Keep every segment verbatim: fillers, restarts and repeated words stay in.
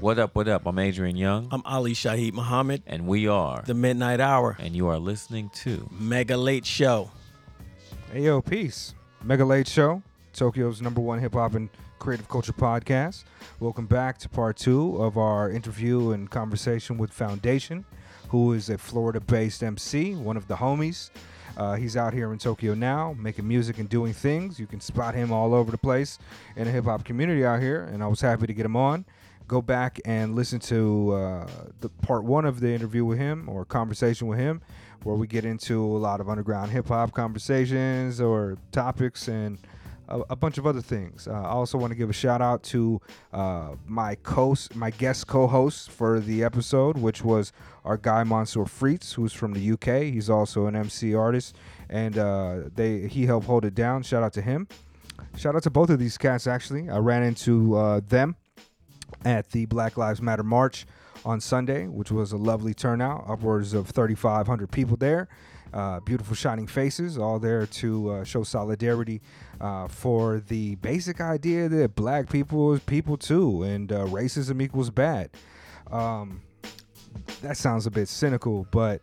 What up, what up? I'm Adrian Young. I'm Ali Shaheed Muhammad. And we are The Midnight Hour. And you are listening to Mega Late Show. Hey, yo, peace. Mega Late Show, Tokyo's number one hip-hop and creative culture podcast. Welcome back to part two of our interview and conversation with Foundation, who is a Florida-based M C, one of the homies. Uh, he's out here in Tokyo now, making music and doing things. You can spot him all over the place in the hip-hop community out here, and I was happy to get him on. Go back and listen to uh, the part one of the interview with him, or conversation with him, where we get into a lot of underground hip-hop conversations or topics and a, a bunch of other things. Uh, I also want to give a shout-out to uh, my co my guest co-host for the episode, which was our guy Mansoor Freets, who's from the U K. He's also an M C artist, and uh, they he helped hold it down. Shout-out to him. Shout-out to both of these cats, actually. I ran into uh, them at the Black Lives Matter March on Sunday, which was a lovely turnout, upwards of thirty-five hundred people there. Uh, beautiful shining faces, all there to uh, show solidarity uh, for the basic idea that black people is people too, and uh, racism equals bad. Um, that sounds a bit cynical, but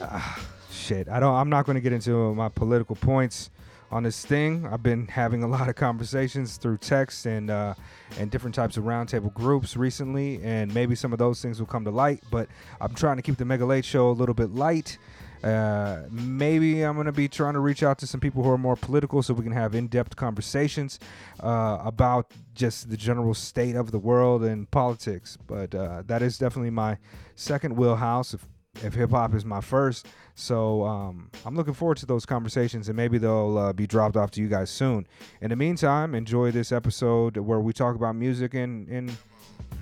uh, shit, I don't. I'm not going to get into my political points on this thing. I've been having a lot of conversations through text and uh, and different types of roundtable groups recently, and maybe some of those things will come to light, but I'm trying to keep the Mega Late Show a little bit light. Uh, maybe I'm going to be trying to reach out to some people who are more political so we can have in-depth conversations uh, about just the general state of the world and politics. But uh, that is definitely my second wheelhouse if, if hip-hop is my first. So um, I'm looking forward to those conversations, and maybe they'll uh, be dropped off to you guys soon. In the meantime, enjoy this episode where we talk about music and, and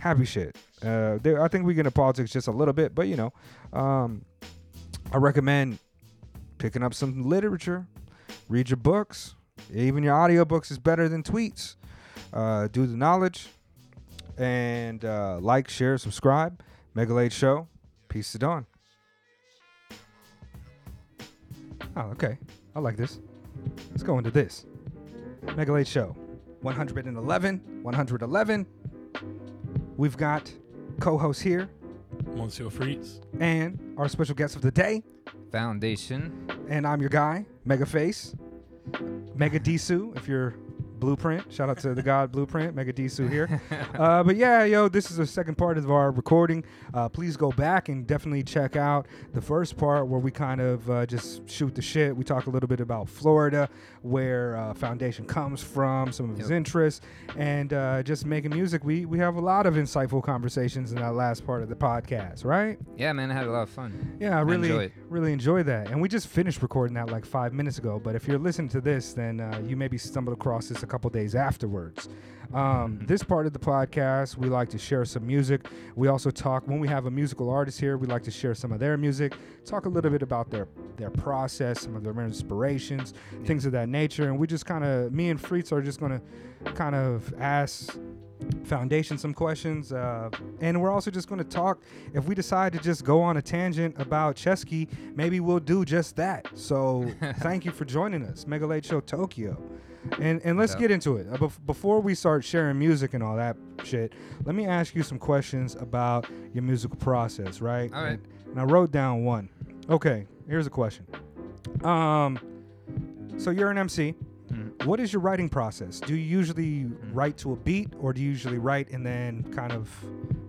happy shit. Uh, there, I think we get into politics just a little bit, but, you know, um, I recommend picking up some literature, read your books. Even your audiobooks is better than tweets. Uh, do the knowledge, and uh, like, share, subscribe. Mega Late Show. Peace to dawn. Oh, okay. I like this. Let's go into this. Mega Late Show. one eleven. one eleven. We've got co-host here. Monsieur Freets. And our special guest of the day. Foundation. And I'm your guy, Mega Face. Mega Disu, if you're Blueprint. Shout out to the God Blueprint. Mega Disu here. Uh, but yeah, yo, this is the second part of our recording. Uh, please go back and definitely check out the first part where we kind of uh, just shoot the shit. We talk a little bit about Florida, where uh, Foundation comes from, some of his yep. interests, and uh, just making music. We we have a lot of insightful conversations in that last part of the podcast, right? Yeah, man, I had a lot of fun. Yeah, I really, I enjoy really enjoy that. And we just finished recording that like five minutes ago. But if you're listening to this, then uh, you maybe stumbled across this a couple days afterwards. Um, this part of the podcast, we like to share some music. We also talk, when we have a musical artist here, we like to share some of their music, talk a little bit about their, their process, some of their inspirations, yeah. things of that nature. And we just kind of, me and Freets are just going to kind of ask Foundation some questions. Uh, and we're also just going to talk, if we decide to just go on a tangent about Chesky, maybe we'll do just that. So thank you for joining us. Mega Late Show Tokyo. And and let's yeah. get into it. Uh, before we start sharing music and all that shit, let me ask you some questions about your musical process, right? All right. And, and I wrote down one. Okay, here's a question. Um, so you're an M C. Mm-hmm. What is your writing process? Do you usually mm-hmm. write to a beat, or do you usually write and then kind of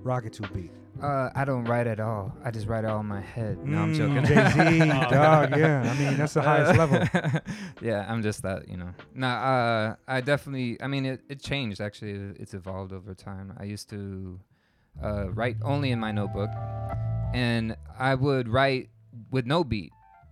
rock it to a beat? Uh, I don't write at all. I just write all in my head. No, mm, I'm joking. Jay-Z, dog, yeah. I mean, that's the highest uh, level. Yeah, I'm just that, you know. No, uh, I definitely, I mean, it, it changed, actually. It's evolved over time. I used to uh, write only in my notebook, and I would write with no beat,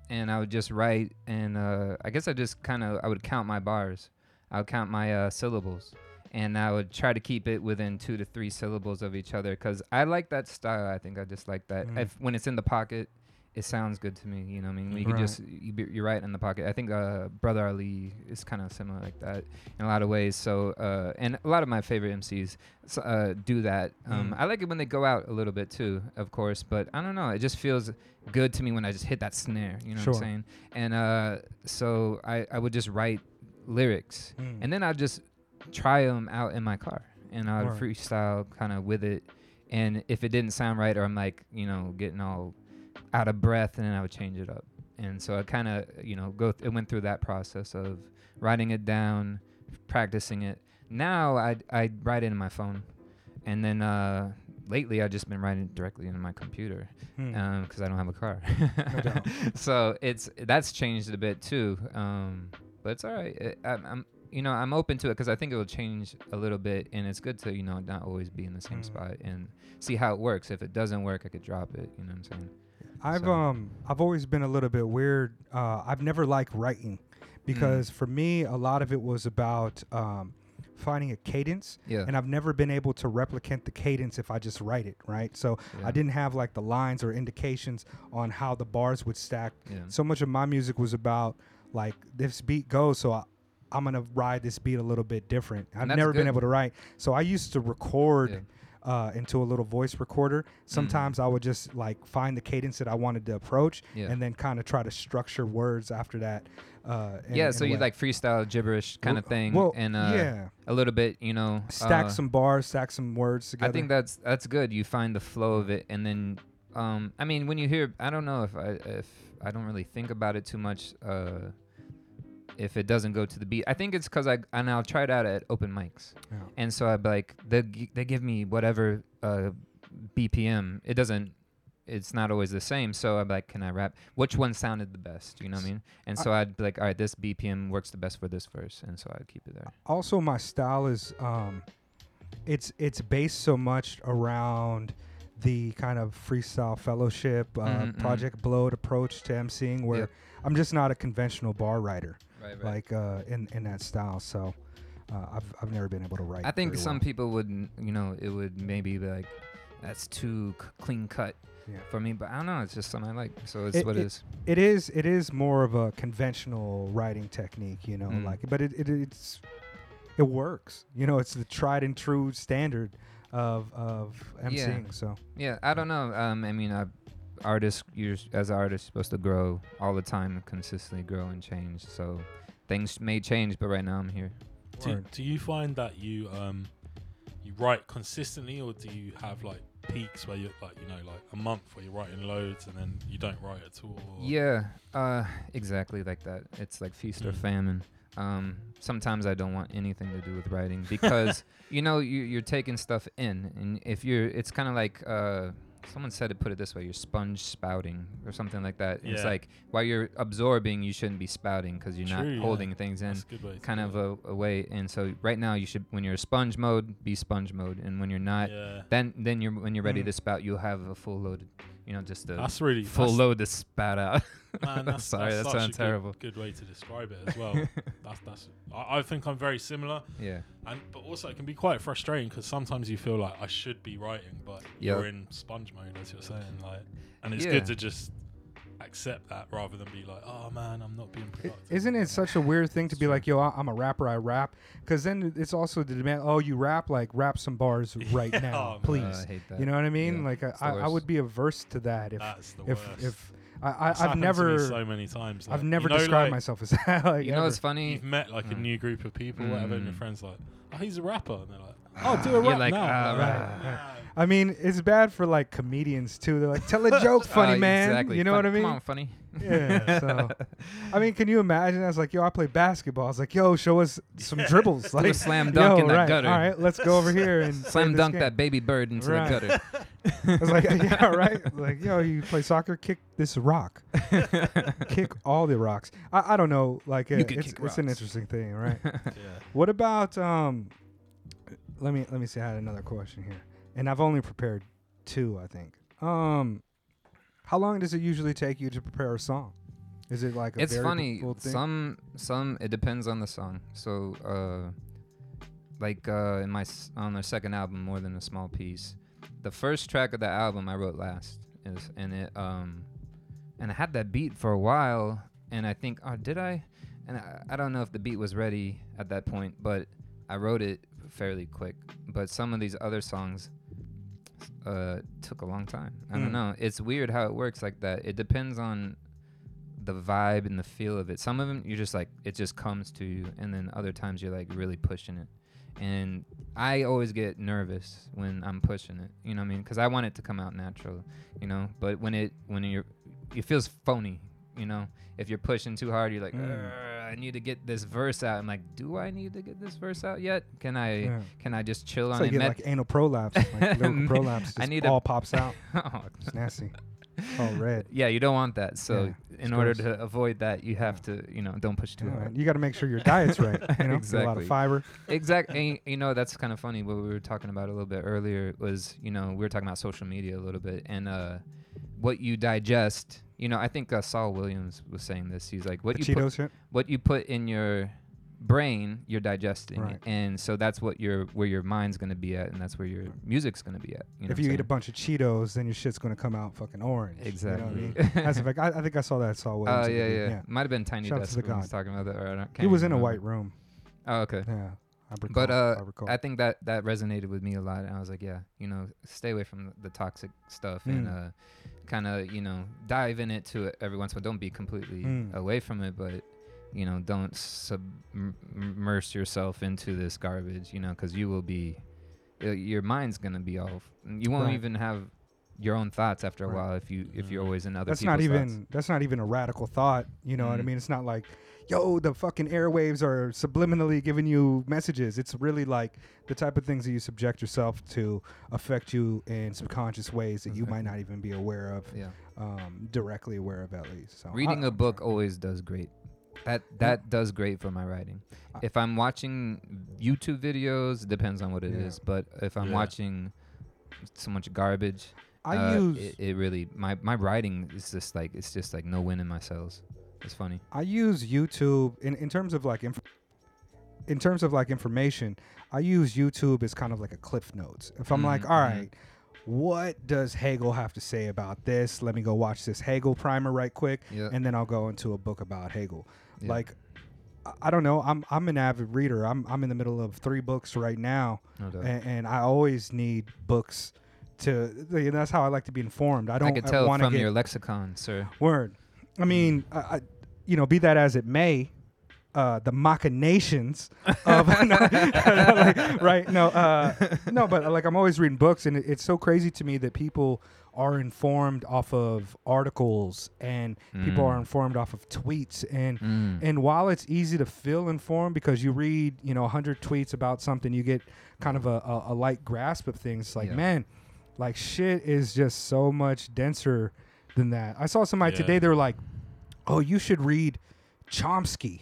and I would just write, and uh, I guess I just kind of, I would count my bars. I would count my uh, syllables. And I would try to keep it within two to three syllables of each other, because I like that style. I think I just like that. Mm. If, when it's in the pocket, it sounds good to me. You know what I mean? You right. can just, you be, you're right in the pocket. I think uh, Brother Ali is kind of similar like that in a lot of ways. So, uh, and a lot of my favorite M Cs uh, do that. Um, mm. I like it when they go out a little bit too, of course. But I don't know. It just feels good to me when I just hit that snare. You know sure. what I'm saying? And uh, so I, I would just write lyrics. Mm. And then I would just try them out in my car, and I would right. freestyle kind of with it. And if it didn't sound right, or I'm like, you know, getting all out of breath, and then I would change it up. And so I kind of, you know, go. Th- it went through that process of writing it down, practicing it. Now I I write it in my phone, and then uh, lately I've just been writing it directly in my computer because hmm. um, I don't have a car. No doubt. So it's that's changed a bit too, um, but it's all right. It, I, I'm. You know, I'm open to it because I think it will change a little bit, and it's good to, you know, not always be in the same mm. spot and see how it works. If it doesn't work, I could drop it. You know what I'm saying? I've so. um I've always been a little bit weird. Uh, I've never liked writing because mm. for me, a lot of it was about um, finding a cadence, yeah. and I've never been able to replicate the cadence if I just write it, right? So yeah. I didn't have like the lines or indications on how the bars would stack. Yeah. So much of my music was about like this beat goes, so I. I'm going to ride this beat a little bit different. I've never good. been able to write. So I used to record yeah. uh, into a little voice recorder. Sometimes mm. I would just like find the cadence that I wanted to approach yeah. and then kind of try to structure words after that. Uh, in, yeah, in so you like freestyle gibberish kind well, of thing well, and uh, yeah. a little bit, you know. Stack uh, some bars, stack some words together. I think that's that's good. You find the flow of it, and then, um, I mean, when you hear, I don't know if I, if I don't really think about it too much. Uh If it doesn't go to the beat, I think it's because I and I'll try it out at open mics, yeah. and so I'd be like they g- they give me whatever uh, B P M. It doesn't, it's not always the same. So I'm like, can I rap? Which one sounded the best? You know what I mean? And so I, I'd be like, all right, this B P M works the best for this verse, and so I'd keep it there. Also, my style is, um, it's it's based so much around the kind of freestyle fellowship uh, mm-hmm, project mm-hmm. bloat approach to emceeing, where yep. I'm just not a conventional bar writer. Right, right. Like uh, in in that style, so uh, I've I've never been able to write. I think some well. people would, you know, it would maybe be like that's too c- clean cut yeah. for me, but I don't know. It's just something I like, so it's it, what it, it is. It is it is more of a conventional writing technique, you know, mm. like but it, it it's it works, you know. It's the tried and true standard of of emceeing. Yeah. So yeah, I don't know. Um, I mean, I. Artists, you're as an artist, you're supposed to grow all the time, consistently grow and change. So things may change, but right now I'm here. Do, do you find that you um you write consistently, or do you have like peaks where you're like, you know, like a month where you're writing loads and then you don't write at all? Yeah, uh, exactly like that. It's like feast mm. or famine. Um, sometimes I don't want anything to do with writing because you know you, you're taking stuff in, and if you're, it's kind of like uh. someone said it, put it this way, you're sponge spouting or something like that. Yeah. It's like while you're absorbing, you shouldn't be spouting because you're True, not holding yeah. things in kind of a, a way. And so right now you should, when you're sponge mode, be sponge mode. And when you're not, yeah. then then you're when you're ready mm. to spout, you'll have a full load, you know, just a that's really, full that's load to spout out. Man, that's, Sorry, that's that sounds terrible. Good, good way to describe it as well. that's that's. I, I think I'm very similar. Yeah. And but also it can be quite frustrating because sometimes you feel like I should be writing, but yep. you're in sponge mode, as you're saying. Like, and it's yeah. good to just accept that rather than be like, oh man, I'm not being productive. It, isn't it such a weird thing to be like, yo, I'm a rapper, I rap? Because then it's also the demand. Oh, you rap, like rap some bars right yeah. now, oh, please. Uh, I hate that. You know what I mean? Yeah. Like I, I, I would be averse to that if that's the if worst. if. I, I've never so many times. Like, I've never you know, described like, myself as that. Like, you know, it's funny. You've met like mm. a new group of people, mm. whatever, and your friends like, oh, he's a rapper, and they're like, oh, ah, do a rap like, now. Ah, right, right. Right. I mean, it's bad for like comedians too. They're like, tell a joke, funny uh, man. Exactly. You know Fun- what I mean? Come on, funny. Yeah. So, I mean, can you imagine? I was like, yo, I play basketball. I was like, yo, show us some yeah. dribbles. Like, do a slam dunk yo, in that right, gutter. All right, let's go over here and slam dunk that baby bird into right. the gutter. I was like, yeah, right. Like, yo, you play soccer, kick this rock, kick all the rocks. I, I don't know. Like, uh, it's, it's an interesting thing, right? yeah. What about? Um, let me let me see. I had another question here, and I've only prepared two, I think. Um, how long does it usually take you to prepare a song? Is it like a it's very funny? Cool thing? Some some it depends on the song. So, uh, like uh, in my on their second album, More Than a Small Piece. The first track of the album I wrote last, is, and it um, and I had that beat for a while, and I think, oh, did I? And I, I don't know if the beat was ready at that point, but I wrote it fairly quick. But some of these other songs uh, took a long time. I mm. don't know. It's weird how it works like that. It depends on the vibe and the feel of it. Some of them, you're just like, it just comes to you, and then other times you're like really pushing it. And I always get nervous when I'm pushing it, you know what I mean? Because I want it to come out natural, you know? But when it when you're, it feels phony, you know? If you're pushing too hard, you're like, mm. I need to get this verse out. I'm like, do I need to get this verse out yet? Can I yeah. can I just chill it's on like it? Met- like anal prolapse, like lyrical prolapse, just all pops out. Oh. It's nasty. Oh, red. Yeah, you don't want that. So yeah, in order gross. to avoid that, you have yeah. to, you know, don't push too yeah, hard. You got to make sure your diet's right. You know? Exactly. A lot of fiber. Exactly. And, you know, that's kind of funny. What we were talking about a little bit earlier was, you know, we were talking about social media a little bit and uh, what you digest. You know, I think uh, Saul Williams was saying this. He's like, what the you Cheetos put, shit? what you put in your brain, you're digesting, right. and so that's what your where your mind's gonna be at, and that's where your music's gonna be at. You know if you saying? eat a bunch of Cheetos, then your shit's gonna come out fucking orange. Exactly. You know what I mean? That's a fact. I, I think I saw that. Saw Williams. Oh uh, yeah, yeah, yeah. Might have been Tiny Shout Desk. I was talking about that. Or I don't, it was in remember. a white room. Oh okay. Yeah. I recall, but uh, I, recall. I think that that resonated with me a lot, and I was like, yeah, you know, stay away from the toxic stuff, mm. and uh, kind of you know dive in it to it every once in a while. Don't be completely mm. away from it, but. You know, don't submerge yourself into this garbage, you know, because you will be, uh, your mind's going to be off. You won't right. even have your own thoughts after a right. while if, you, if you're always in other that's people's not even thoughts. That's not even a radical thought, you know mm. what I mean? It's not like, yo, the fucking airwaves are subliminally giving you messages. It's really like the type of things that you subject yourself to affect you in subconscious ways that okay. you might not even be aware of, yeah. um, directly aware of at least. So Reading I, a book always does great. That that does great for my writing. Uh, if I'm watching YouTube videos, depends on what it yeah. is. But if I'm yeah. watching so much garbage, I uh, use it, it really my, my writing is just like it's just like no wind in my sails. It's funny. I use YouTube in, in terms of like inf- in terms of like information. I use YouTube as kind of like a Cliff Notes. If I'm mm-hmm. like, all right. What does Hegel have to say about this? Let me go watch this Hegel primer right quick, yep. and then I'll go into a book about Hegel. Yep. Like, I don't know. I'm I'm an avid reader. I'm I'm in the middle of three books right now, no doubt. and, and I always need books to. You know, that's how I like to be informed. I don't. I could tell I from get your lexicon, sir. Word. I mean, I, I, you know, be that as it may. Uh, the machinations of no, like, right no uh, no but like I'm always reading books and it, it's so crazy to me that people are informed off of articles and mm. people are informed off of tweets and mm. and while it's easy to feel informed because you read you know one hundred tweets about something you get kind of a, a, a light grasp of things it's like yeah. man like shit is just so much denser than that. I saw somebody yeah. today they were like oh you should read Chomsky.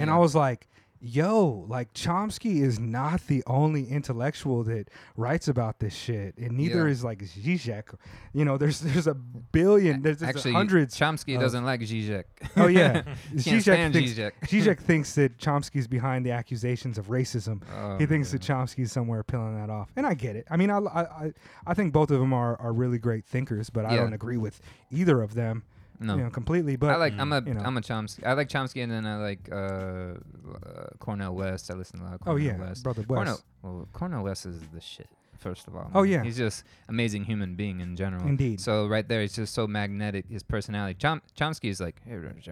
And yeah. I was like, yo, like Chomsky is not the only intellectual that writes about this shit. And neither yeah. is like Zizek. You know, there's there's a billion, there's, there's Actually, hundreds. Chomsky of, doesn't like Zizek. Oh, yeah. Zizek, thinks, Zizek. Zizek thinks that Chomsky's behind the accusations of racism. Oh, he thinks man. that Chomsky's somewhere peeling that off. And I get it. I mean, I, I, I think both of them are, are really great thinkers, but yeah. I don't agree with either of them. No, you know, completely. But I like mm. I'm a you know. I'm a Chomsky. I like Chomsky, and then I like uh, uh, Cornel West. I listen to a lot of Cornel oh, yeah. West. Brother West. Cornel, well, Cornel West is the shit. First of all, man. oh yeah, he's just amazing human being in general. Indeed. So right there, it's just so magnetic. His personality. Chom- Chomsky is like, you like,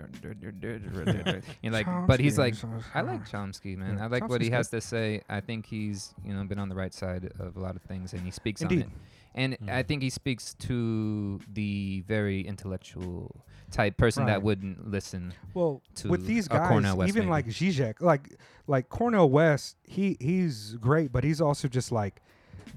Chomsky but he's like, I like Chomsky, man. Yeah, I like Chomsky's what he has good. to say. I think he's you know been on the right side of a lot of things, and he speaks Indeed. on it. And mm. I think he speaks to the very intellectual type person right. that wouldn't listen. Well, to with these guys, Cornel West, even maybe. like Zizek, like like Cornel West, he he's great, but he's also just like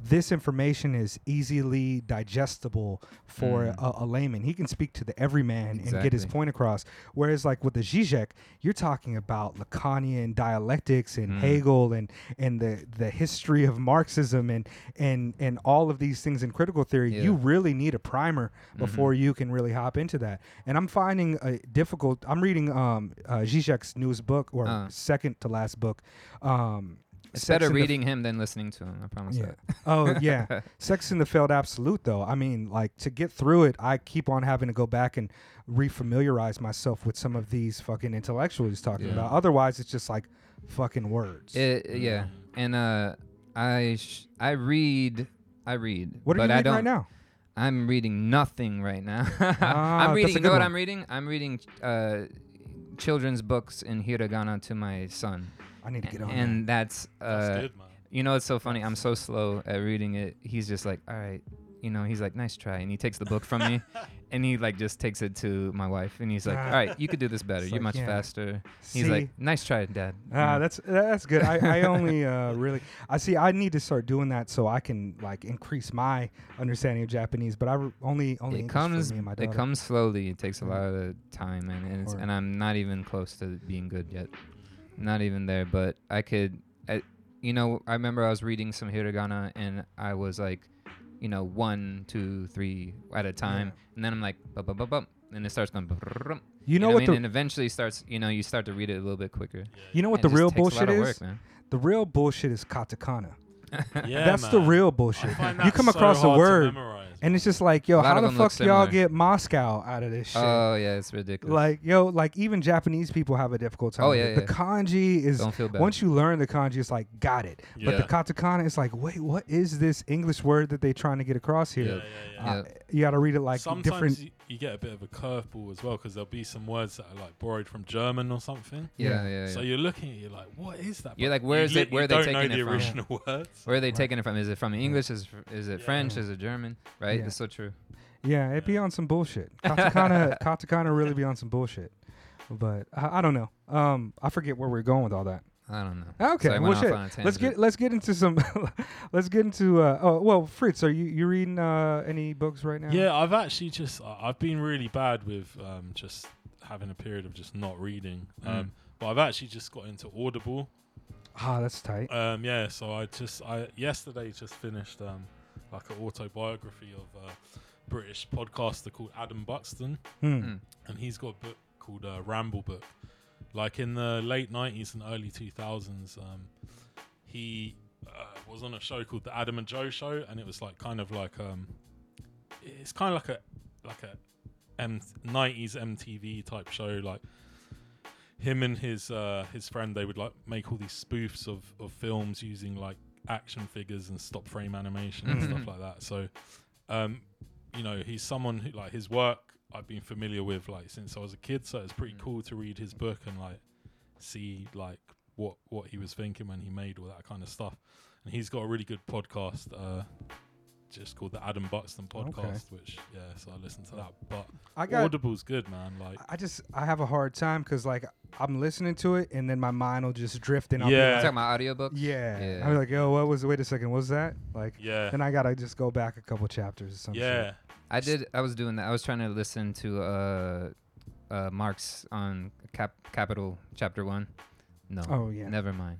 this information is easily digestible for mm. a, a layman. He can speak to the everyman exactly. and get his point across. Whereas like with the Zizek, you're talking about Lacanian dialectics and mm. Hegel and, and the, the history of Marxism and, and, and all of these things in critical theory. Yeah. You really need a primer before mm-hmm. you can really hop into that. And I'm finding it difficult. I'm reading um, uh, Zizek's newest book or uh. second to last book. Um, It's Sex better reading f- him than listening to him, I promise yeah. that. Oh, yeah. Sex in the Failed Absolute, though. I mean, like, to get through it, I keep on having to go back and re-familiarize myself with some of these fucking intellectuals he's talking yeah. about. Otherwise, it's just, like, fucking words. It, yeah. And uh, I sh- I read. I read. What are but you reading right now? I'm reading nothing right now. ah, I'm reading. You know what one. I'm reading? I'm reading uh, children's books in hiragana to my son. I need to get on. And that. that's uh, that's good, You know, it's so funny. I'm so slow at reading it. He's just like, all right. You know, he's like, nice try. And he takes the book from me and he like just takes it to my wife. And he's like, all right, you could do this better. It's You're like, much yeah. faster. See? He's like, nice try, Dad. Ah, uh, that's that's good. I, I only uh, really, I see, I need to start doing that so I can like increase my understanding of Japanese. But I re- only, only, it comes, me and my daughter. It comes slowly. It takes a lot of time. And, and, it's, and I'm not even close to being good yet. Not even there. But I could, I, you know, I remember I was reading some hiragana and I was like, you know, one, two, three at a time. Yeah. And then I'm like, bump, bump, bump, bump. And it starts going. You, you know, know what I mean? And eventually starts, you know, you start to read it a little bit quicker. Yeah. You know what the real bullshit is? Work, man. The real bullshit is katakana. yeah, That's man. the real bullshit. You come so across a word memorize, and it's just like, yo, how the fuck y'all get Moscow out of this shit? Oh, yeah, it's ridiculous. Like, yo, like even Japanese people have a difficult time. Oh, yeah, yeah. The kanji is, Don't feel bad. once you learn the kanji, it's like, got it. Yeah. But the katakana is like, wait, what is this English word that they're trying to get across here? Yeah, yeah, yeah. Uh, yeah. You got to read it like Sometimes different. Sometimes you get a bit of a curveball as well because there'll be some words that are like borrowed from German or something. Yeah, yeah, yeah. So you're looking at it, you're like, what is that? You're like, where is it? Where are they taking it from? You don't know the original word. Where are they right. taking it from? Is it from English? Is is it yeah. French? Is it German? Right? Yeah. That's so true. Yeah, it be on some bullshit. Katakana, katakana really be on some bullshit. But I, I don't know. Um, I forget where we're going with all that. I don't know. Okay, so well, shit. Let's get let's get into some. let's get into. Uh, oh well, Fritz, are you you reading uh, any books right now? Yeah, I've actually just uh, I've been really bad with um, just having a period of just not reading. Mm. Um, but I've actually just got into Audible. Ah, that's tight. Um, yeah, so I just I yesterday just finished um, like an autobiography of a British podcaster called Adam Buxton, mm-hmm. and he's got a book called uh, Ramble Book. Like in the late nineties and early two thousands, um, he uh, was on a show called the Adam and Joe Show, and it was like kind of like um, it's kind of like a like a M- nineties M T V type show, like. Him and his uh, his friend, they would like make all these spoofs of, of films using like action figures and stop frame animation mm-hmm. and stuff like that. So, um, you know, he's someone who like his work I've been familiar with like since I was a kid. So it's pretty cool to read his book and like see like what what he was thinking when he made all that kind of stuff. And he's got a really good podcast, uh, just called the Adam Buxton Podcast, okay. which yeah, so I listened to that. But I got, Audible's good, man. Like I just I have a hard time because like. I'm listening to it, and then my mind will just drift. And I'll yeah, like, talking about audiobooks. Yeah, yeah. I was like, "Yo, what was? Wait a second, what was that?" Like, yeah. Then I gotta just go back a couple chapters or something. Yeah, shit. I did. I was doing that. I was trying to listen to uh, uh, Marx on Cap Capital Chapter One. No. Oh yeah. Never mind.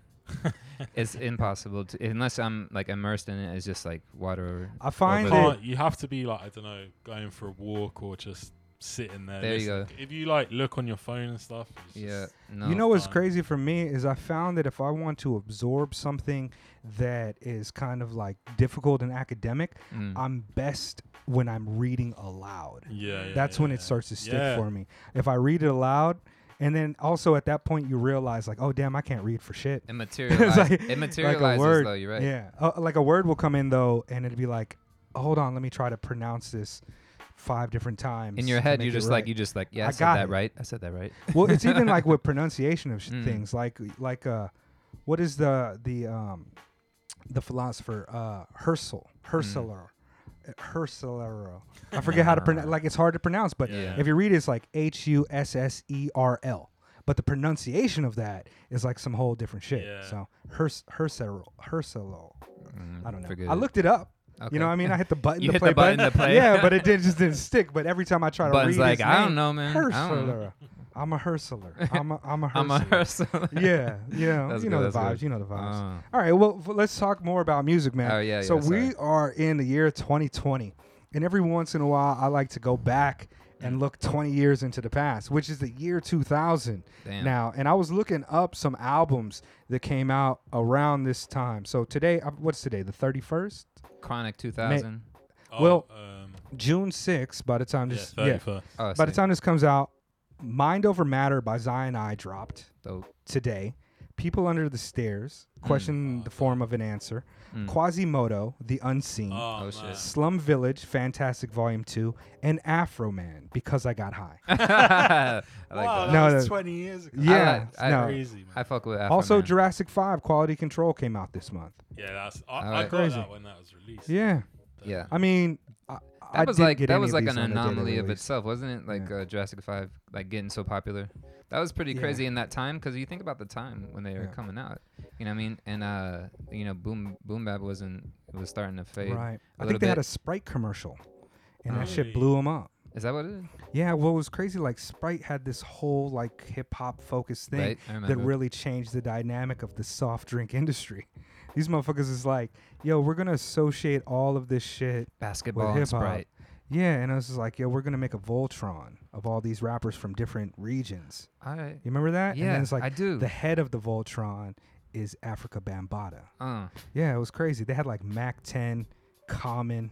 It's impossible to unless I'm like immersed in it. It's just like water. I find it. You have to be like I don't know, going for a walk or just. Sitting there. There you go. If you like look on your phone and stuff. Yeah. No, you know what's crazy for me is I found that if I want to absorb something that is kind of like difficult and academic, mm. I'm best when I'm reading aloud. Yeah. yeah That's yeah, when yeah. it starts to stick yeah. for me. If I read it aloud. And then also at that point you realize like, oh damn, I can't read for shit. It materializes. like, it materializes like a word, though. You're right. Yeah. Uh, like a word will come in though, and it'd be like, hold on, let me try to pronounce this. Five different times in your head. You just right. like you just like yeah. I, I said that it. right. I said that right. Well, it's even like with pronunciation of sh- mm. things. Like like uh, what is the the um, the philosopher uh, Husserl Husserl mm. Husserl. I forget how to pronounce. Like it's hard to pronounce, but yeah. if you read it, it's like H U S S E R L. But the pronunciation of that is like some whole different shit. Yeah. So Hus Husserl Husserl. Mm, I don't know. I looked it up. Okay. You know what I mean? I hit the button, you to, hit play the button, button. to play. Yeah, but it did, just didn't stick. But every time I try to Button's read like, his I name, don't know, man. Hurstler. I'm a Hurstler. I'm a, I'm a Hurstler. I'm a Hurstler. Yeah, yeah. That's you good, know the vibes. Good. You know the vibes. Uh. All right, well, f- let's talk more about music, man. Oh, yeah, so yeah, we are in the year twenty twenty. And every once in a while, I like to go back and look twenty years into the past, which is the year two thousand Damn. Now. And I was looking up some albums that came out around this time. So today, uh, what's today? The thirty-first? Chronic two thousand. May, oh, well, um, June sixth. By the time this, yeah, yeah oh, by the time this comes out, Mind Over Matter by Zion I dropped dope. Today. People Under the Stairs, Question mm. the Form of an Answer, mm. Quasimodo, The Unseen, oh, oh, Slum Village, Fantastic Volume two, and Afro Man, Because I Got High. I like wow, that. that no, was that, twenty years ago. Yeah. I, I, no. crazy, man. I fuck with Afro Also, Man. Jurassic Five, Quality Control came out this month. Yeah, that's I, I, I got crazy. That when that was released. Yeah. That yeah. I mean... That I was like that was like an anomaly of itself, wasn't it? Like yeah. uh, Jurassic Five, like getting so popular. That was pretty yeah. crazy in that time, because you think about the time when they were yeah. coming out, you know what I mean? And uh, you know, boom, boom bap wasn't was starting to fade. Right. I think they bit. had a Sprite commercial, and oh. that shit blew them up. Is that what it is? Yeah. Well, it was crazy. Like Sprite had this whole like hip hop focused thing right, that really changed the dynamic of the soft drink industry. These motherfuckers is like, yo, we're going to associate all of this shit basketball with hip-hop. Sprite. Yeah, and I was just like, yo, we're going to make a Voltron of all these rappers from different regions. All right. You remember that? Yeah, and then it's like I do. The head of the Voltron is Afrika Bambaataa. Uh. Yeah, it was crazy. They had like Mac ten, Common,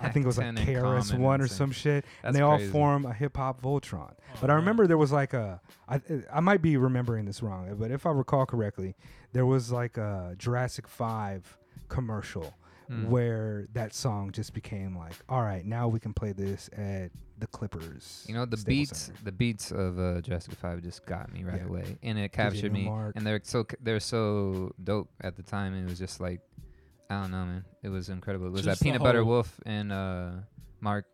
I think it was like K R S One or some shit. That's and they crazy. all form a hip-hop Voltron. Oh, but I remember man. there was like a, I, I might be remembering this wrong, but if I recall correctly, there was like a Jurassic Five commercial mm. where that song just became like, all right, now we can play this at the Clippers. You know, the beats, Center. the beats of uh, Jurassic Five just got me right yeah. away, and it captured me. Mark. And they're so they're so dope at the time. And it was just like, I don't know, man. It was incredible. It was just that Peanut Butter Wolf and uh, Mark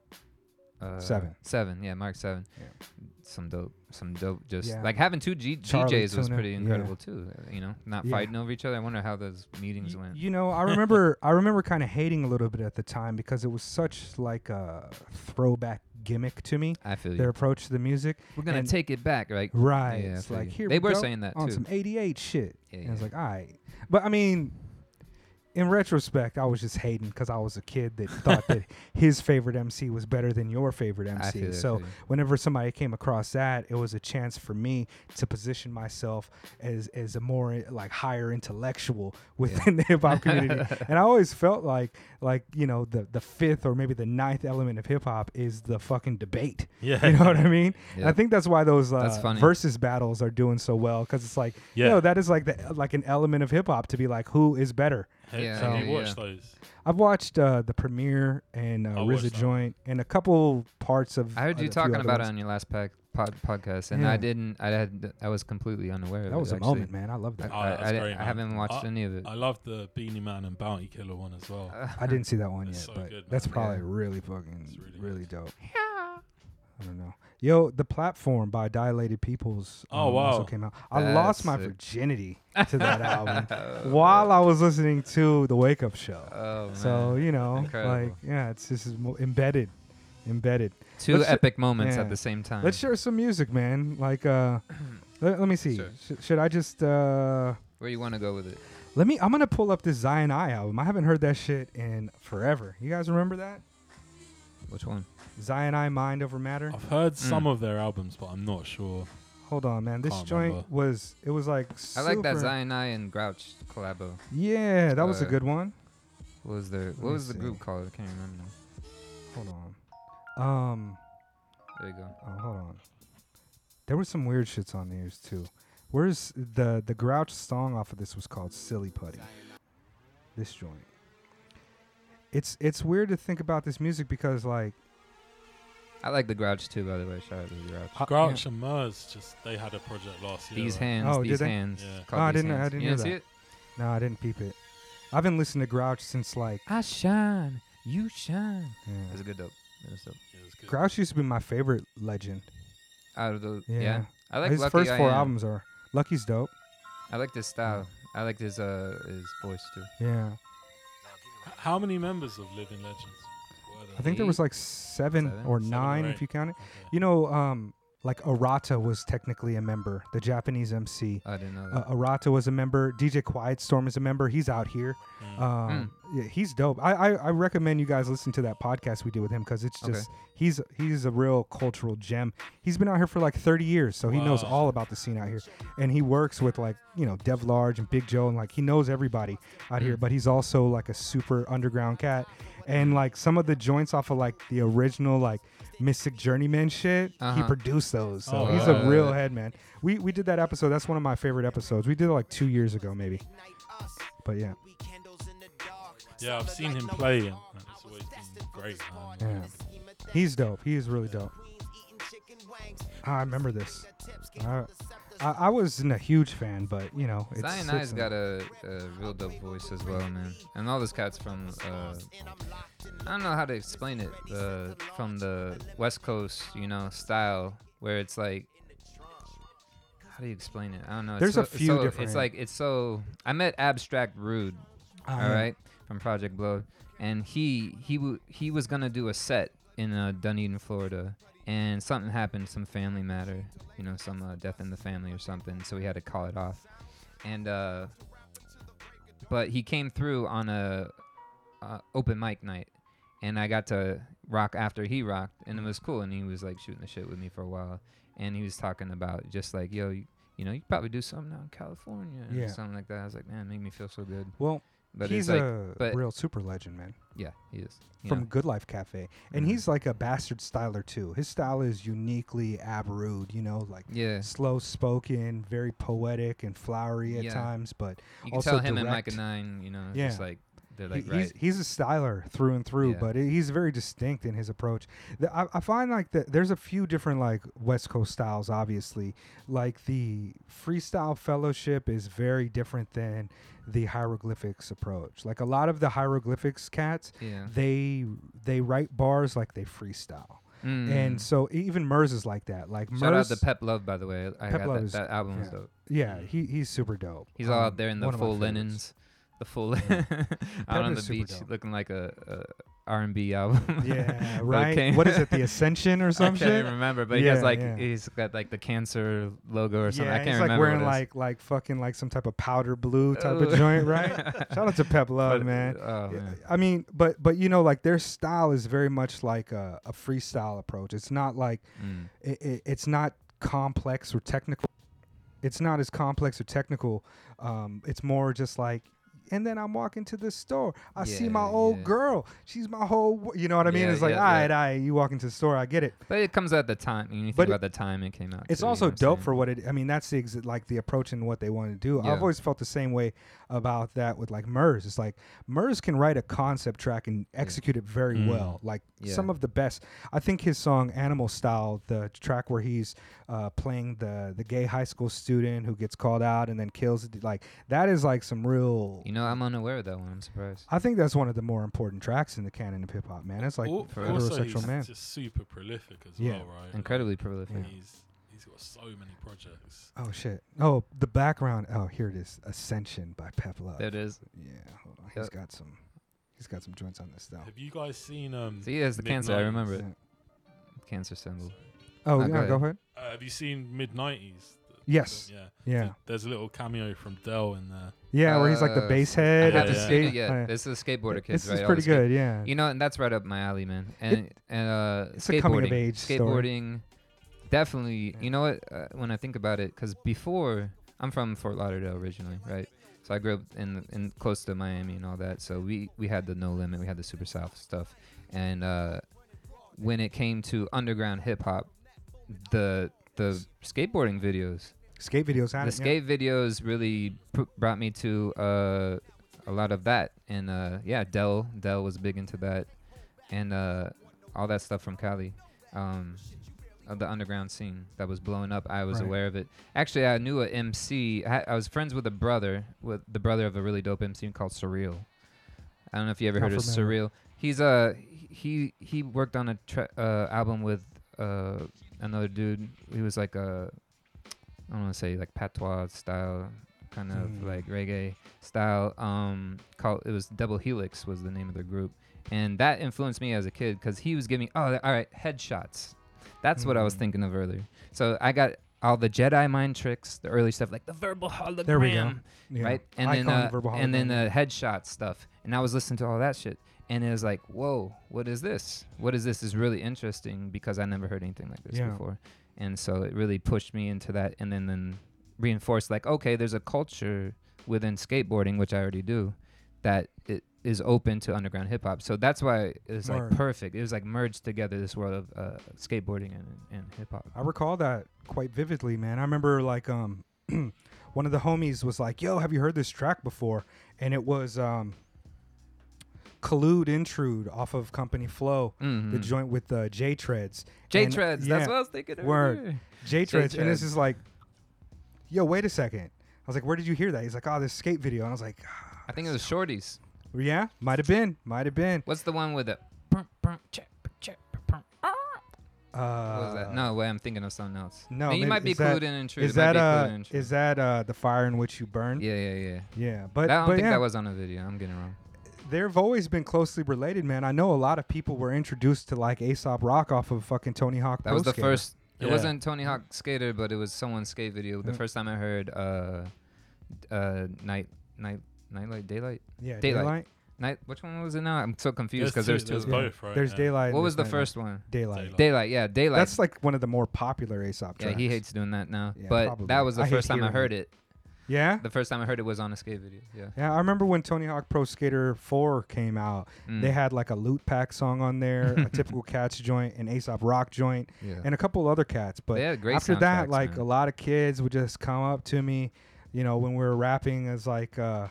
uh, Seven. Seven, yeah, Mark Seven. Yeah. Some dope, some dope. Just yeah. like having two G- DJs was pretty incredible yeah. too. You know, not yeah. fighting over each other. I wonder how those meetings y- went. You know, I remember, I remember kind of hating a little bit at the time because it was such like a throwback gimmick to me. I feel you. Their approach to the music. We're gonna and take it back, right? Right. Yeah, it's like you. here they we were go saying that on too. some eighty-eight shit. Yeah, yeah. And I was like, all right, but I mean. In retrospect, I was just hating because I was a kid that thought that his favorite M C was better than your favorite M C. So whenever somebody came across that, it was a chance for me to position myself as as a more like higher intellectual within yeah. the hip hop community. And I always felt like like you know the the fifth or maybe the ninth element of hip hop is the fucking debate. Yeah, you know what I mean. Yep. And I think that's why those uh, that's versus battles are doing so well because it's like yeah. you know, that is like the like an element of hip hop to be like who is better. Yeah, so, you watch yeah. those? I've watched uh, the premiere and uh, R Z A Joint and a couple parts of. I heard you talking about ones. it on your last pack, pod, podcast, and yeah. I didn't. I had. I was completely unaware. That of That was it, a actually. moment, man. I loved that. Oh, I, I, great, I haven't watched I, any of it. I loved the Beanie Man and Bounty Killer one as well. Uh, I didn't see that one yet, so but good, that's probably yeah. really fucking really, really dope. Yeah. I don't know. Yo, The Platform by Dilated Peoples um, oh, wow. also came out. I That's lost my virginity sick. to that album oh, while man. I was listening to The Wake Up Show. Oh, so, man. you know, Incredible. like, yeah, it's just embedded, embedded. Two let's epic sh- moments yeah. at the same time. Let's share some music, man. Like, uh, let, let me see. Sure. Sh- should I just... Uh, Where you want to go with it? Let me. I'm going to pull up this Zion I album. I haven't heard that shit in forever. You guys remember that? Which one? Zion I, Mind Over Matter. I've heard mm. some of their albums, but I'm not sure. Hold on, man. This Can't joint remember. was, it was like super. I like that Zion I and Grouch collabo. Yeah, that uh, was a good one. What was the, what was the group called? I can't remember. Hold on. Um, there you go. Oh, hold on. There were some weird shits on theirs, too. Where's the, the Grouch song off of this was called Silly Putty. This joint. It's it's weird to think about this music because, like... I like the Grouch, too, by the way. Shout out to the Grouch. Uh, Grouch yeah. and Murs, just they had a project last year. These right? hands, oh, these hands. Yeah. Oh, I didn't, hands. I didn't you know that. See it? No, I didn't peep it. I've been listening to Grouch since, like... I shine, you shine. Yeah. It was a good dope. It was dope. Yeah, it was good. Grouch used to be my favorite legend. Out of the... Yeah. yeah. I like His Lucky first four albums are... Lucky's dope. I like this style. Yeah. I like his, uh, his voice, too. Yeah. How many members of Living Legends? I think Eight? there was like seven, seven? or nine, seven, if you count it. Okay. You know, um, like Arata was technically a member, the Japanese M C. I didn't know that. Uh, Arata was a member. D J Quiet Storm is a member. He's out here. Mm. Um, mm. Yeah, he's dope. I, I, I recommend you guys listen to that podcast we did with him because it's just, okay. he's he's a real cultural gem. He's been out here for like thirty years, so he wow. knows all about the scene out here. And he works with like, you know, Dev Large and Big Joe, and like he knows everybody out mm. here, but he's also like a super underground cat. And like some of the joints off of like the original like Mystic Journeyman shit, uh-huh. he produced those. So oh, he's uh, a real head, man. We we did that episode. That's one of my favorite episodes. We did it like two years ago, maybe. But yeah. Yeah, I've seen him play. It's always been great, man. Yeah. He's dope. He is really dope. I remember this. I, I, I wasn't a huge fan, but you know, it's Zion I's got a, a real dope voice as well, man. And all those cats from uh, I don't know how to explain it, uh, from the West Coast, you know, style where it's like, how do you explain it? I don't know. It's There's so, a few it's so, different. It's like it's so. I met Abstract Rude, uh, all right, from Project Blow, and he he w- he was gonna do a set in uh, Dunedin, Florida. And something happened, some family matter, you know, some uh, death in the family or something. So we had to call it off. And uh, but he came through on a uh, open mic night, and I got to rock after he rocked, and it was cool. And he was like shooting the shit with me for a while, and he was talking about just like, yo, you, you know, you could probably do something out in California or yeah. something like that. I was like, man, it made me feel so good. Well. But he's like, a but real super legend, man. Yeah, he is. From know. Good Life Cafe. And mm-hmm. he's like a bastard styler, too. His style is uniquely Ab-Rude, you know, like yeah. slow-spoken, very poetic and flowery at yeah. times, but you also You can tell direct. Him and Micah nine, you know, yeah. just like, they're like, he, right. He's, he's a styler through and through, yeah. but it, he's very distinct in his approach. The, I, I find like that there's a few different like West Coast styles, obviously. Like the Freestyle Fellowship is very different than the Hieroglyphics approach. Like a lot of the Hieroglyphics cats, yeah. they they write bars like they freestyle. Mm. And so even Murs is like that. Like Shout Murs, out to Pep Love, by the way. I Pep got Love that, is, that album yeah. was dope. Yeah, he, he's super dope. He's um, all out there in the full linens. The full yeah. out on the beach dope. Looking like a, a R and B album. Yeah, right. What is it, The Ascension or some shit? I can't shit? remember, but yeah, he has like yeah. he's got like the cancer logo or something. Yeah, I can't he's remember. He's like wearing like like fucking like some type of powder blue type Ooh. Of joint, right? Shout out to Pep Love, but, man. Oh, yeah, man. I mean, but but you know, like their style is very much like a, a freestyle approach. It's not like mm. it, it, it's not complex or technical. It's not as complex or technical. Um, it's more just like. And then I'm walking to the store. I yeah, see my old yeah. girl. She's my whole, w- you know what I mean? Yeah, it's like, yeah, all right, yeah. all right, you walk into the store, I get it. But it comes at the time. You think but about the time it came out. It's too, also you know dope for what it, I mean, that's the ex- like the approach and what they want to do. Yeah. I've always felt the same way about that with like Murs. It's like Murs can write a concept track and execute yeah. it very mm. well. Like yeah. some of the best. I think his song Animal Style, the track where he's uh, playing the, the gay high school student who gets called out and then kills it. Like that is like some real... You know, I'm unaware of that one. I'm surprised. I think that's one of the more important tracks in the canon of hip hop, man. It's like also heterosexual he's man. He's just super prolific as yeah. well, right? Incredibly like prolific. He's he's got so many projects. Oh shit! Oh, the background. Oh, here it is. Ascension by Pep Love. That is. Yeah, hold on. Yep. He's got some. He's got some joints on this though. Have you guys seen? Um, so he has the Midnight. Cancer. I remember it. Yeah. Cancer symbol. Oh, oh yeah, go, go ahead. Uh, have you seen mid nineties? Yes. Yeah. yeah. There's a little cameo from Dell in there. Yeah, uh, where he's like the bass head. I have yeah, to yeah. skate. Yeah, oh, yeah. This is the skateboarder kids. This right? is pretty good. Skate- yeah. You know, and that's right up my alley, man. And it, and uh, it's skateboarding, a coming of age skateboarding, story. Definitely. Yeah. You know what? Uh, when I think about it, because before I'm from Fort Lauderdale originally, right? So I grew up in in close to Miami and all that. So we we had the No Limit, we had the Super South stuff, and uh, when it came to underground hip hop, the the skateboarding videos. Skate videos. The it, skate yeah. videos really pr- brought me to uh, a lot of that. And uh, yeah, Dell Dell was big into that. And uh, all that stuff from Cali. Um, of the underground scene that was blowing up. I was right. aware of it. Actually, I knew a M C. I, I was friends with a brother, with the brother of a really dope M C called Surreal. I don't know if you ever Not heard of Surreal. He's uh, he he worked on a tra- uh, album with uh, another dude. He was like a... I don't want to say like patois style, kind of mm. like reggae style. Um, called it was Double Helix was the name of the group, and that influenced me as a kid because he was giving oh all right headshots. That's mm. what I was thinking of earlier. So I got all the Jedi mind tricks, the early stuff like the verbal hologram, there we go. Yeah. right? And Icon, then uh, verbal hologram. and then the headshot stuff. And I was listening to all that shit, and it was like, whoa, what is this? What is this? Is really interesting because I never heard anything like this yeah. before. And so it really pushed me into that and then, then reinforced like, okay, there's a culture within skateboarding, which I already do, that it is open to underground hip hop. So that's why it was Word. like perfect. It was like merged together, this world of uh, skateboarding and, and hip hop. I recall that quite vividly, man. I remember like um, one of the homies was like, yo, have you heard this track before? And it was um, Collude Intrude off of Company Flow, mm-hmm. the joint with uh, J Treads. J Treads, yeah, that's what I was thinking. Word. J Treads. And this is like, yo, wait a second. I was like, where did you hear that? He's like, oh, this skate video. And I was like, oh, I think it was Shorty's. Yeah, might have been. Might have been. What's the one with the... Uh, what was that? No way, I'm thinking of something else. No, maybe, you might be clued in and true. Is that, uh, is that uh, The Fire in Which You Burn? Yeah, yeah, yeah. Yeah, but... I don't but think yeah. that was on a video. I'm getting it wrong. They've always been closely related, man. I know a lot of people were introduced to, like, Aesop Rock off of fucking Tony Hawk Pro Skater. That was the first... It yeah. wasn't Tony Hawk Skater, but it was someone's skate video. The yeah. first time I heard uh, uh, Night Night Nightlight Daylight. Yeah, Daylight. Daylight. Night. Which one was it now? I'm so confused because there's, there's two. There's both, yeah. right? There's yeah. Daylight. What was the Nightlight. first one? Daylight. Daylight. Daylight. Yeah, Daylight. That's like one of the more popular Aesop tracks. Yeah, he hates doing that now. Yeah, but probably. That was the I first time I heard it. it. Yeah. The first time I heard it was on a skate video. Yeah. Yeah, I remember when Tony Hawk Pro Skater four came out. Mm. They had like a Loot Pack song on there, a Typical Cats joint, an Aesop Rock joint, yeah. and a couple other cats. But after that, like man. a lot of kids would just come up to me, you know, when we were rapping as like, uh,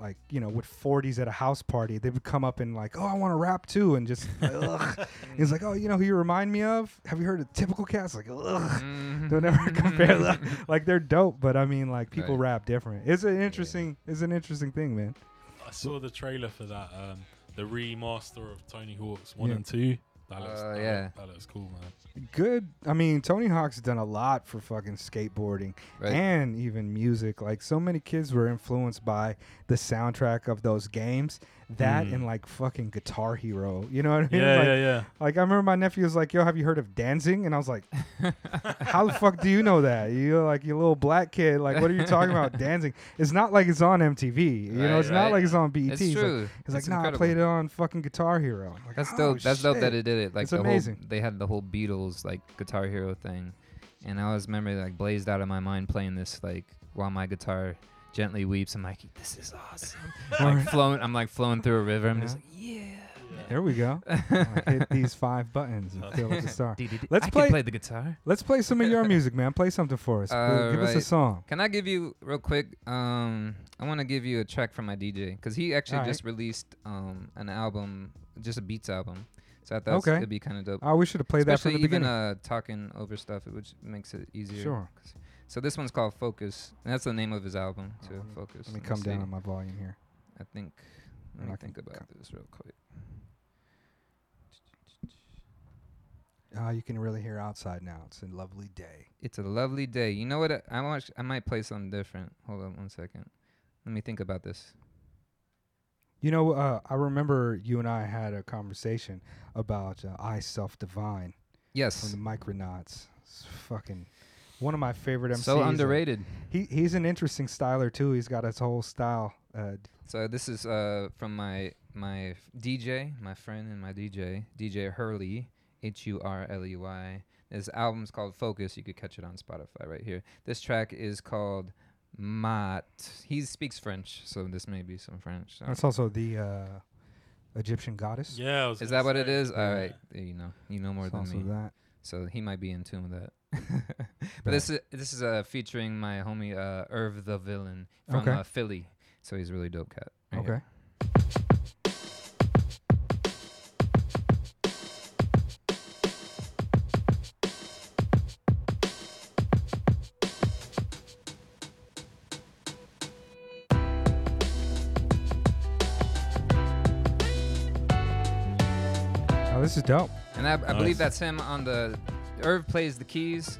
like you know, with forties at a house party, they would come up and like, oh, I want to rap too, and just ugh. It's like, oh, you know who you remind me of? Have you heard of Typical Cats? Like, ugh, mm-hmm. don't ever compare that. Like they're dope, but I mean, like people right. rap different. It's an interesting, yeah. it's an interesting thing, man. I saw the trailer for that, um, the remaster of Tony Hawk's one yeah. and two. That looks, uh, that yeah. that looks cool, man. Good. I mean, Tony Hawk's done a lot for fucking skateboarding right. and even music. Like, so many kids were influenced by the soundtrack of those games. That mm. and, like, fucking Guitar Hero. You know what I mean? Yeah, like, yeah, yeah. Like, I remember my nephew was like, yo, have you heard of dancing? And I was like, how the fuck do you know that? You're like, you little black kid. Like, what are you talking about? Dancing. It's not like it's on M T V. You right, know, it's right. not like it's on B E T. It's, it's true. Like, it's like, nah, incredible. I played it on fucking Guitar Hero. Like, that's oh, dope. That's shit. dope that it did. It. Like it's the amazing. Whole, they had the whole Beatles like Guitar Hero thing, and I always remember like blazed out of my mind playing this like while my guitar gently weeps. I'm like, this is awesome. I'm like flowing. I'm like flowing through a river. I'm yeah. just like, yeah. yeah. There we go. Like, hit these five buttons and feel like a star. Let's I play, can play the guitar. Let's play some of your music, man. Play something for us. Uh, give right. us a song. Can I give you real quick? Um, I want to give you a track from my D J because he actually right. just released um an album, just a beats album. So I thought okay. it'd be kind of dope. Oh, we should have played Especially that from the beginning. Especially even uh, talking over stuff, which makes it easier. Sure. So this one's called Focus, and that's the name of his album, too, oh, let me, Focus. Let me come Let's down see. on my volume here. I think, let me I think about this real quick. Oh, you can really hear outside now. It's a lovely day. It's a lovely day. You know what? I, I, watch, I might play something different. Hold on one second. Let me think about this. You know, uh, I remember you and I had a conversation about uh, I Self Divine. Yes. From the Micronauts. It's fucking one of my favorite M Cs. So underrated. He He's an interesting styler, too. He's got his whole style. Uh, so this is uh, from my my D J, my friend and my D J, D J Hurley, H U R L E Y. His album's called Focus. You could catch it on Spotify right here. This track is called... Mat. He speaks French, so this may be some French. That's also the uh, Egyptian goddess. Yeah. Is that what it is? Yeah. All right. You know, you know more it's than also me. That. So he might be in tune with that. but right. this is this is uh, featuring my homie uh, Irv the Villain from okay. uh, Philly. So he's a really dope cat. Right okay. Here. This is dope. And I, I nice. believe that's him on the... Irv plays the keys.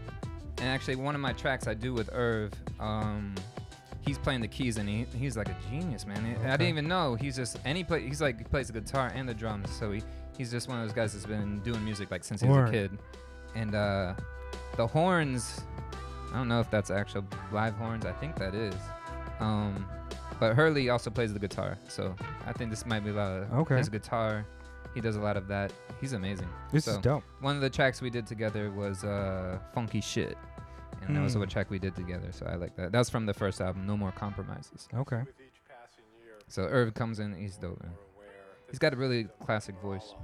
And actually, one of my tracks I do with Irv, um, he's playing the keys, and he he's like a genius, man. He, okay. I didn't even know. He's just... And he play, he's like, he plays the guitar and the drums. So he, he's just one of those guys that's been doing music like since he was a kid. And uh, the horns... I don't know if that's actual live horns. I think that is. Um, but Hurley also plays the guitar. So I think this might be a lot of okay. his guitar... He does a lot of that. He's amazing. This so is dope. One of the tracks we did together was uh, Funky Shit. And mm. that was a track we did together, so I like that. That's from the first album, No More Compromises. Okay. With each passing year, So Irv comes in, he's dope, man. He's got a really classic voice.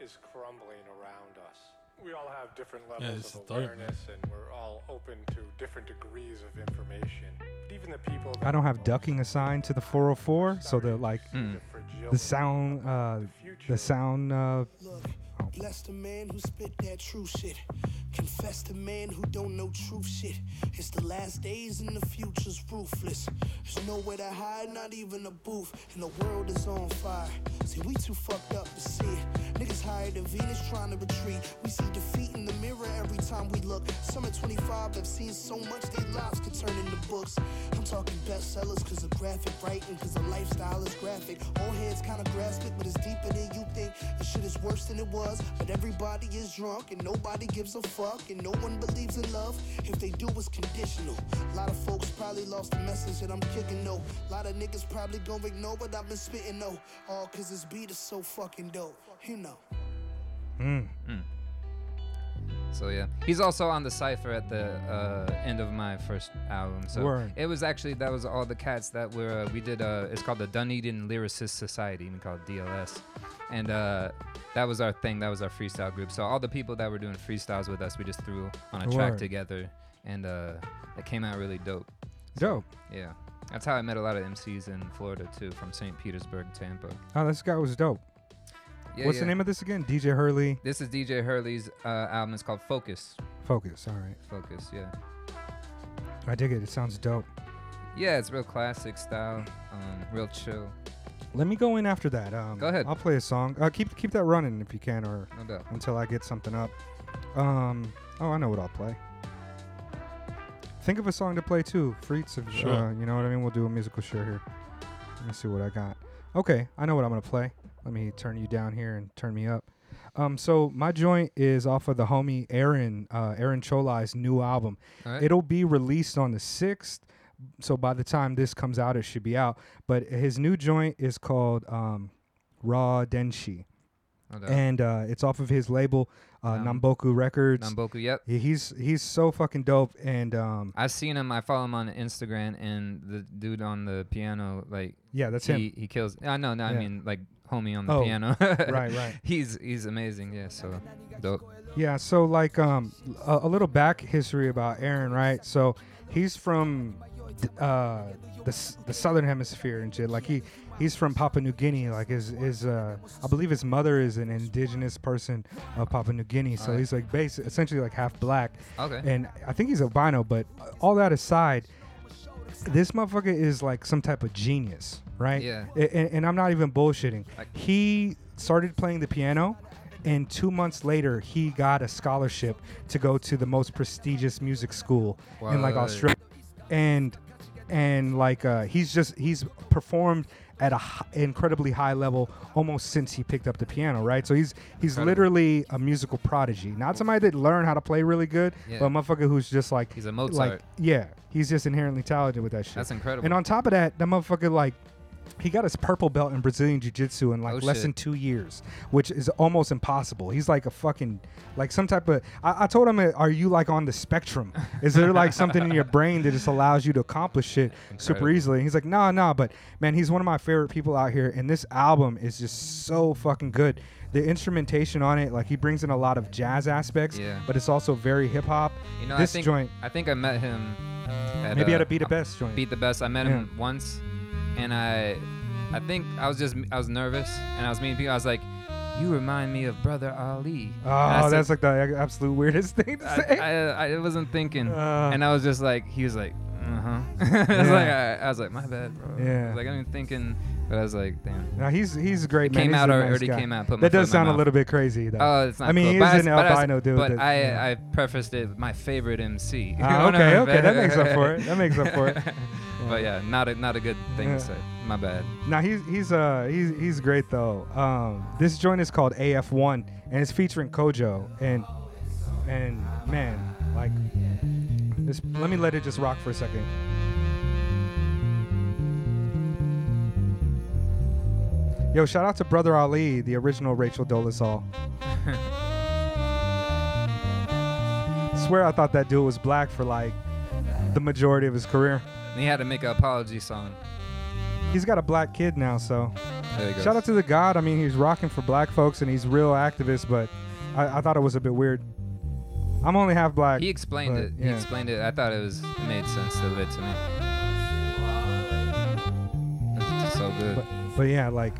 Is crumbling around us. We all have different levels yeah, of awareness, dark, and we're all open to different degrees of information. But even the people I don't have ducking assigned to the four oh four, so the like mm. the sound, uh, the, the sound. Uh, Look, bless the man who spit that true shit. Confess the man who don't know truth shit. It's the last days and the future's ruthless. There's nowhere to hide, not even a booth. And the world is on fire. See, we too fucked up to see it. Niggas higher than Venus trying to retreat. We see defeat in the mirror every time we look. Some at twenty-five have seen so much their lives could turn into books. I'm talking bestsellers cause of graphic writing, cause the lifestyle is graphic. Old heads kinda grasp it, but it's deeper than you think. This shit is worse than it was, but everybody is drunk and nobody gives a fuck. And no one believes in love. If they do, it's conditional. A lot of folks probably lost the message that I'm kicking, though. A lot of niggas probably gonna ignore what I've been spitting, though. All cause this beat is so fucking dope, you know. Mm. Mm. So yeah, he's also on the cipher at the uh, end of my first album. So Word. It was actually, that was all the cats that were uh, we did. Uh, it's called the Dunedin Lyricist Society, we call it D L S, and uh, that was our thing. That was our freestyle group. So all the people that were doing freestyles with us, we just threw on a Word. Track together, and uh, it came out really dope. Dope. So, yeah, that's how I met a lot of M Cs in Florida too, from Saint Petersburg, Tampa. Oh, this guy was dope. Yeah, What's yeah. the name of this again? D J Hurley. This is D J Hurley's uh, album. It's called Focus. Focus, all right. Focus, yeah. I dig it. It sounds dope. Yeah, it's real classic style, um, real chill. Let me go in after that. Um, go ahead. I'll play a song. Uh, keep keep that running if you can, or no doubt. Until I get something up. Um, oh, I know what I'll play. Think of a song to play too, Freets. Of, sure. Uh, you know what I mean? We'll do a musical share here. Let me see what I got. Okay, I know what I'm going to play. Let me turn you down here and turn me up. Um, so my joint is off of the homie Aaron, uh, Aaron Cholai's new album. Right. It'll be released on the sixth, so by the time this comes out, it should be out. But his new joint is called um, Raw Denshi, okay. and uh, it's off of his label, uh, um, Namboku Records. Namboku, yep. He's he's so fucking dope. And um, I've seen him. I follow him on Instagram, and the dude on the piano, like yeah, that's he, him. He kills. I uh, no, no, yeah. I mean like. Homie on the oh, piano. Right, right. He's he's amazing, yeah, so dope. Yeah, so like um a, a little back history about Aaron, right? So he's from uh the the southern hemisphere and shit. Like he he's from Papua New Guinea. Like his his uh I believe his mother is an indigenous person of Papua New Guinea. So right. he's like base essentially like half black. Okay. And I think he's albino, but all that aside, this motherfucker is like some type of genius, right? Yeah. And, and I'm not even bullshitting. He started playing the piano, and two months later, he got a scholarship to go to the most prestigious music school wow. in like Australia. And and like uh, he's just he's performed at a h- incredibly high level almost since he picked up the piano, right? So he's he's Incredible. Literally a musical prodigy. Not somebody that learned how to play really good, yeah. but a motherfucker who's just like... He's a Mozart. Like, yeah, he's just inherently talented with that shit. That's incredible. And on top of that, that motherfucker, like, he got his purple belt in Brazilian Jiu-Jitsu in, like, oh, less shit. Than two years, which is almost impossible. He's, like, a fucking... Like, some type of... I, I told him, are you, like, on the spectrum? Is there, like, something in your brain that just allows you to accomplish shit Incredible. Super easily? And he's like, nah, nah. But, man, he's one of my favorite people out here. And this album is just so fucking good. The instrumentation on it, like, he brings in a lot of jazz aspects. Yeah. But it's also very hip-hop. You know, this I think, joint... I think I met him... At maybe a, at a Beat the Best joint. Beat the Best. I met yeah. him once. And I I think I was just, I was nervous, and I was meeting people. I was like, you remind me of Brother Ali. Oh, that's said, like the absolute weirdest thing to I, say. I, I, I wasn't thinking. Uh, and I was just like, he was like, uh-huh. Yeah. I, was like, I, I was like, my bad, bro. Yeah. I was like, I'm thinking, but I was like, damn. Now he's he's great, it man. Came he's out, a nice already guy. Came out. Put that does sound a little bit crazy, though. Oh, it's not I mean, cool. He but is I, an but albino was, dude. But that, I, yeah. I prefaced it, my favorite M C. Ah, okay, okay. That makes up for it. That makes up for it. But yeah, not a not a good thing yeah. to say. My bad. Now he's he's uh he's he's great though. Um, this joint is called A F one and it's featuring Kojo and and man, like, this, let me let it just rock for a second. Yo, shout out to Brother Ali, the original Rachel Dolezal. I swear I thought that dude was black for like the majority of his career. And he had to make an apology song. he's got a black kid now, so shout out to the God. I mean, he's rocking for black folks and he's real activist, but I, I thought it was a bit weird. I'm only half black. He explained but, it. Yeah. He explained it. I thought it was it made sense a little bit to me. It's just so good. But, but yeah, like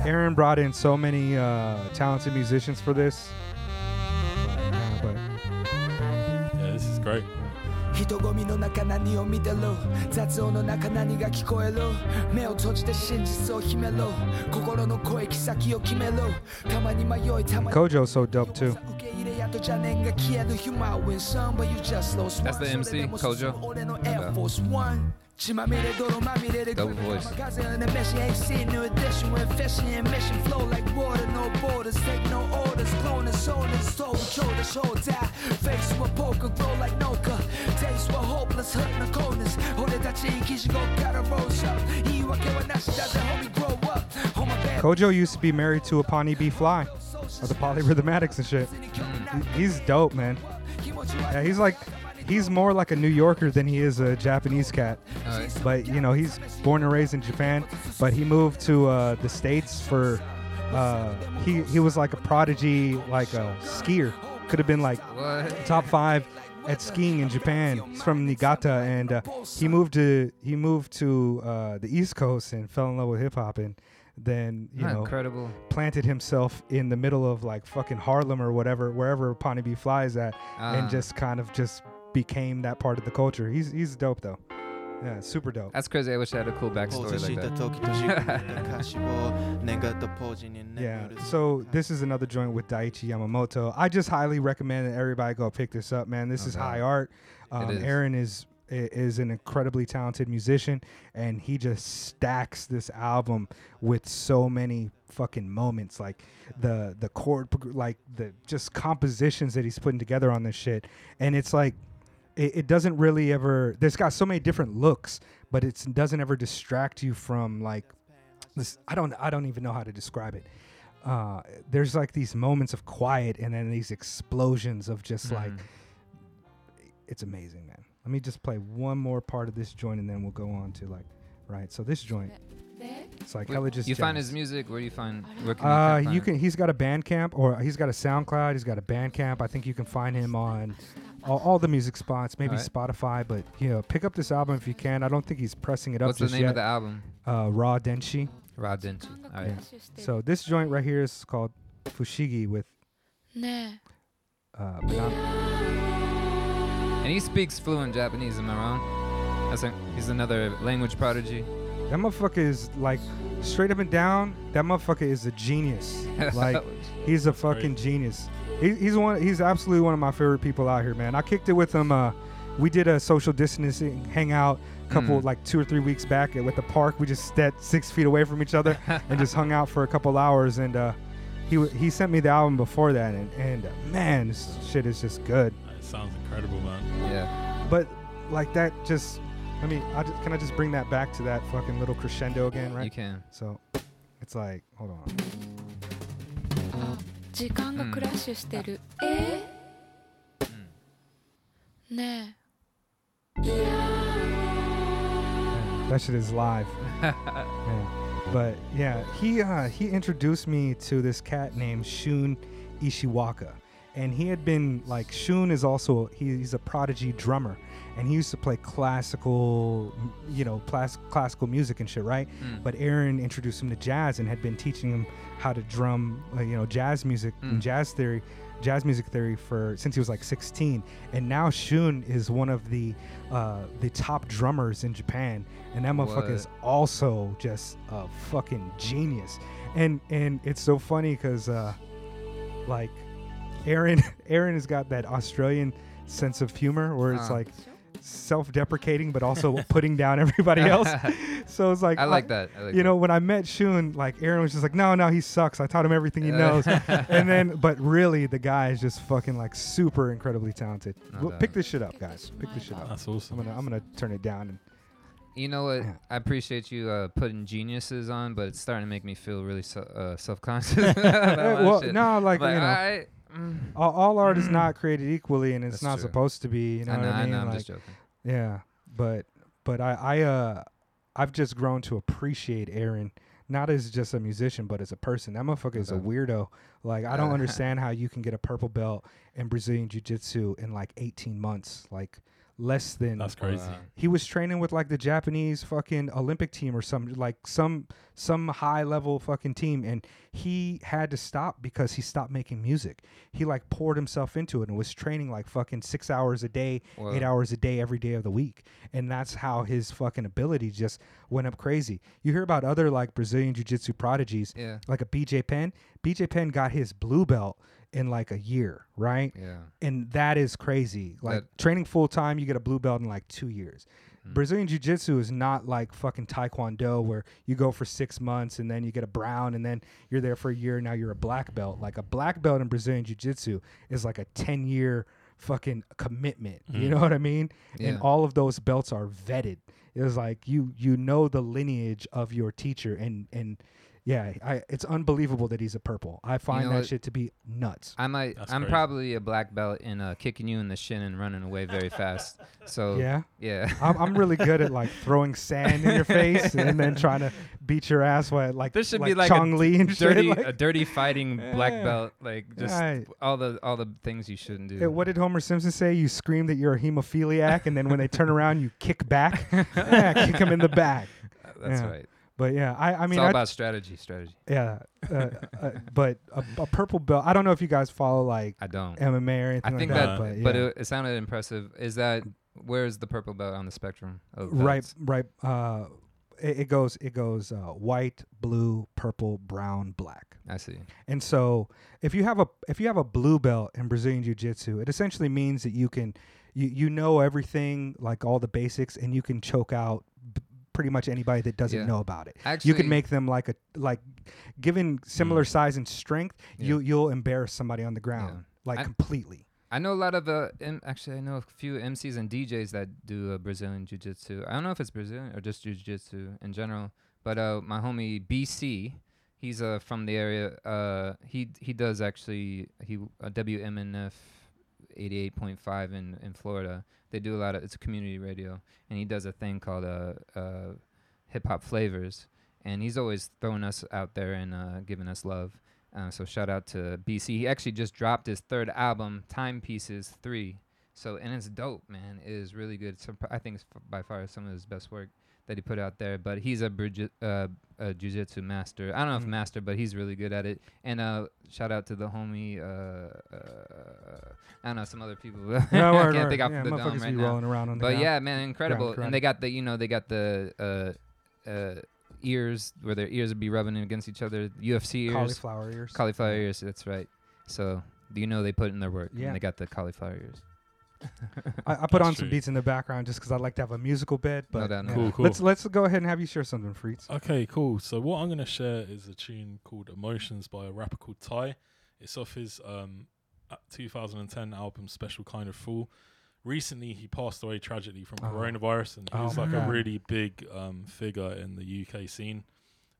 Aaron brought in so many uh, talented musicians for this. Yeah, but yeah, this is great. Kojo's so dope too. That's the M C, Kojo. Yeah. Double voice. Kojo used to be married to a Pawnee B Fly of the Polyrhythmatics and shit. He's dope, man. Yeah, he's like He's more like a New Yorker than he is a Japanese cat. Right. But, you know, he's born and raised in Japan, but he moved to uh, the States for, uh, he, he was like a prodigy, like a skier. Could have been like what? top five at skiing in Japan. He's from Niigata, and uh, he moved to he moved to uh, the East Coast and fell in love with hip hop, and then, you Not know, incredible. planted himself in the middle of like fucking Harlem or whatever, wherever Pawnee B Fly is at, uh. and just kind of just... became that part of the culture. He's he's dope though. Yeah, super dope. That's crazy. I wish I had a cool backstory like that. Yeah, so this is another joint with Daichi Yamamoto. I just highly recommend that everybody go pick this up, man. This okay. is high art. Um, is. Aaron is is an incredibly talented musician, and he just stacks this album with so many fucking moments, like the the chord, like the just compositions that he's putting together on this shit. And it's like it, it doesn't really ever, there's got so many different looks, but it doesn't ever distract you from like this. I don't I don't even know how to describe it. Uh, there's like these moments of quiet and then these explosions of just mm. like, it's amazing, man. Let me just play one more part of this joint and then we'll go on to like, right. So this joint, it's like hella just. You jazz. Find his music? Where do you find? Where can uh, you, find you can. He's got a Bandcamp, or he's got a SoundCloud. He's got a Bandcamp. I think you can find him on all, all the music spots, maybe right. Spotify. But you know, pick up this album if you can. I don't think he's pressing it up. What's just the name yet. of the album? Uh, Raw Denshi. Raw Denshi. All right. Yeah. So this joint right here is called Fushigi with. Nah. Uh, And he speaks fluent Japanese, am I wrong? That's a, he's another language prodigy. That motherfucker is like, straight up and down, that motherfucker is a genius. Like, he's a fucking genius. He, he's one. He's absolutely one of my favorite people out here, man. I kicked it with him. Uh, we did a social distancing hangout a couple, mm. like two or three weeks back at, at the park. We just stepped six feet away from each other and just hung out for a couple hours. And uh, he he sent me the album before that. And, and uh, man, this shit is just good. Sounds incredible, man. Yeah. But like that just, I mean, I just, can I just bring that back to that fucking little crescendo again, right? You can. So it's like, hold on. Mm. Mm. That shit is live. Yeah. But yeah, he uh, he introduced me to this cat named Shun Ishiwaka. And he had been like, Shun is also, he, he's a prodigy drummer, and he used to play classical, you know, class, classical music and shit, right? Mm. But Aaron introduced him to jazz and had been teaching him how to drum, uh, you know, jazz music mm. and jazz theory, jazz music theory for since he was like sixteen. And now Shun is one of the uh, the top drummers in Japan, and that motherfucker is also just a fucking genius. And and it's so funny because uh, like. Aaron Aaron has got that Australian sense of humor where it's uh, like self-deprecating but also putting down everybody else. So it's like I like, like that. I like you that. know, when I met Shun, like Aaron was just like, "No, no, he sucks. I taught him everything he knows." And then but really the guy is just fucking like super incredibly talented. Well, pick this shit up, guys. Pick this shit up. That's awesome. I'm going to I'm going to turn it down. And you know what? Yeah. I appreciate you uh, putting geniuses on, but it's starting to make me feel really so, uh, self-conscious. Well, shit. no, like, but you know. I, Mm. All, all art mm. is not created equally, and it's That's not true. supposed to be. You know I know, what I mean? I know I'm like, just joking. Yeah, but but I I uh I've just grown to appreciate Aaron, not as just a musician, but as a person. That motherfucker is a weirdo. Like, I don't understand how you can get a purple belt in Brazilian Jiu-Jitsu in like eighteen months. Like, less than. That's crazy. Uh, he was training with like the Japanese fucking Olympic team or some like some some high level fucking team, and he had to stop because he stopped making music. He like poured himself into it and was training like fucking six hours a day, wow. eight hours a day, every day of the week, and that's how his fucking ability just went up crazy. You hear about other like Brazilian Jiu-Jitsu prodigies, yeah. like a B J Penn. B J Penn got his blue belt in like a year, right? Yeah. And that is crazy. Like that, training full time, you get a blue belt in like two years. Mm. Brazilian Jiu-Jitsu is not like fucking Taekwondo where you go for six months and then you get a brown and then you're there for a year and now you're a black belt. Like a black belt in Brazilian Jiu-Jitsu is like a ten year fucking commitment. Mm. You know what I mean? Yeah. And all of those belts are vetted. It was like you you know the lineage of your teacher and and yeah, I, it's unbelievable that he's a purple. I find you know, that shit to be nuts. I might, That's I'm crazy. probably a black belt in uh, kicking you in the shin and running away very fast. So yeah, yeah. I'm, I'm really good at like throwing sand in your face and then trying to beat your ass with like this should like be like Chong a Lee and dirty, shit, like. a dirty fighting yeah. black belt. Like just right. all the all the things you shouldn't do. Yeah, what did Homer Simpson say? You scream that you're a hemophiliac, and then when they turn around, you kick back. yeah, kick him in the back. That's yeah. right. But yeah, I, I mean, it's all I about d- strategy, strategy. Yeah, uh, uh, but a, a purple belt. I don't know if you guys follow like I don't M M A or anything. I think like that, that but, yeah. but it, it sounded impressive. Is that where is the purple belt on the spectrum? Of right, right. Uh, it, it goes, it goes uh, white, blue, purple, brown, black. I see. And so if you have a if you have a blue belt in Brazilian Jiu-Jitsu, it essentially means that you can you you know everything, like all the basics, and you can choke out pretty much anybody that doesn't yeah. know about it. Actually, you could make them like a like given similar yeah. size and strength, yeah. you you'll embarrass somebody on the ground yeah. like I, completely. I know a lot of uh, M- actually I know a few M Cs and D Js that do uh, Brazilian Jiu-Jitsu. I don't know if it's Brazilian or just Jiu-Jitsu in general, but uh, my homie B C, he's uh, from the area. Uh, he he does actually he uh, W M N F eighty-eight point five in, in Florida. They do a lot of, it's a community radio, and he does a thing called uh, uh, Hip Hop Flavors, and he's always throwing us out there and uh, giving us love. Uh, so shout out to B C. He actually just dropped his third album, Timepieces three. So, and it's dope, man. It is really good. So, I think it's f- by far some of his best work that he put out there, but he's a, Bridget, uh, a jiu-jitsu master. I don't know mm-hmm. if master, but he's really good at it. And uh, shout out to the homie, uh, uh, I don't know, some other people. No, I right, can't right. think off yeah, the dome right now. Around on the but ground. yeah, man, incredible. Ground, and they got the, you know, they got the uh, uh, ears where their ears would be rubbing against each other. U F C ears. Cauliflower ears. Cauliflower yeah. ears, that's right. So, you know, they put in their work. Yeah. And they got the cauliflower ears. I, I put That's on true. some beats in the background just because I'd like to have a musical bed. But no, no, no. Cool, cool. let's let's go ahead and have you share something, Freets. Okay, cool. So what I'm gonna share is a tune called "Emotions" by a rapper called Ty. It's off his um, two thousand ten album "Special Kind of Fool." Recently, he passed away tragically from oh. coronavirus, and he was oh like God. a really big um, figure in the U K scene,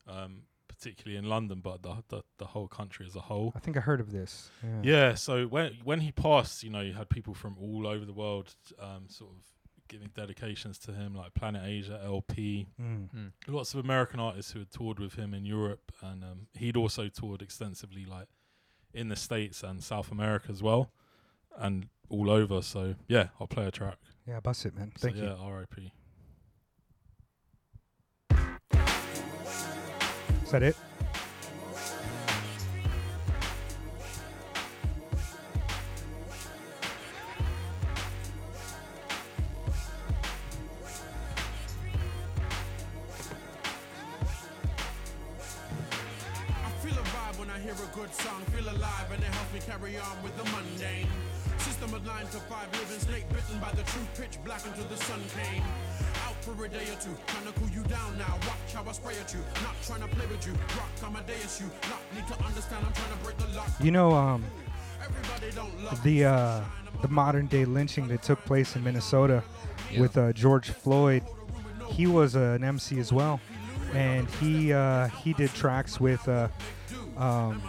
um, particularly in London, but the, the the whole country as a whole. I think I heard of this. Yeah. yeah so when when he passed, you know, you had people from all over the world um, sort of giving dedications to him, like Planet Asia, L P, mm. Mm. lots of American artists who had toured with him in Europe, and um, he'd also toured extensively, like in the States and South America as well, and all over. So yeah, I'll play a track. Yeah, bust it, man. Thank so, you. Yeah, R I P. Is that it? I feel a vibe when I hear a good song, feel alive, and it helps me carry on with the mundane. System of nine to five, living snake bitten by the truth, pitch black until the sun came. For a day or two, trying to cool you down now. Watch how I spray at you. Not trying to play with you. Rock, I'm a deus you. Not need to understand. I'm trying to break the lock. You know, um, everybody don't love the uh, the modern day lynching that took place in Minnesota yeah. with uh, George Floyd. He was uh, an M C as well, and he uh, he did tracks with uh, um,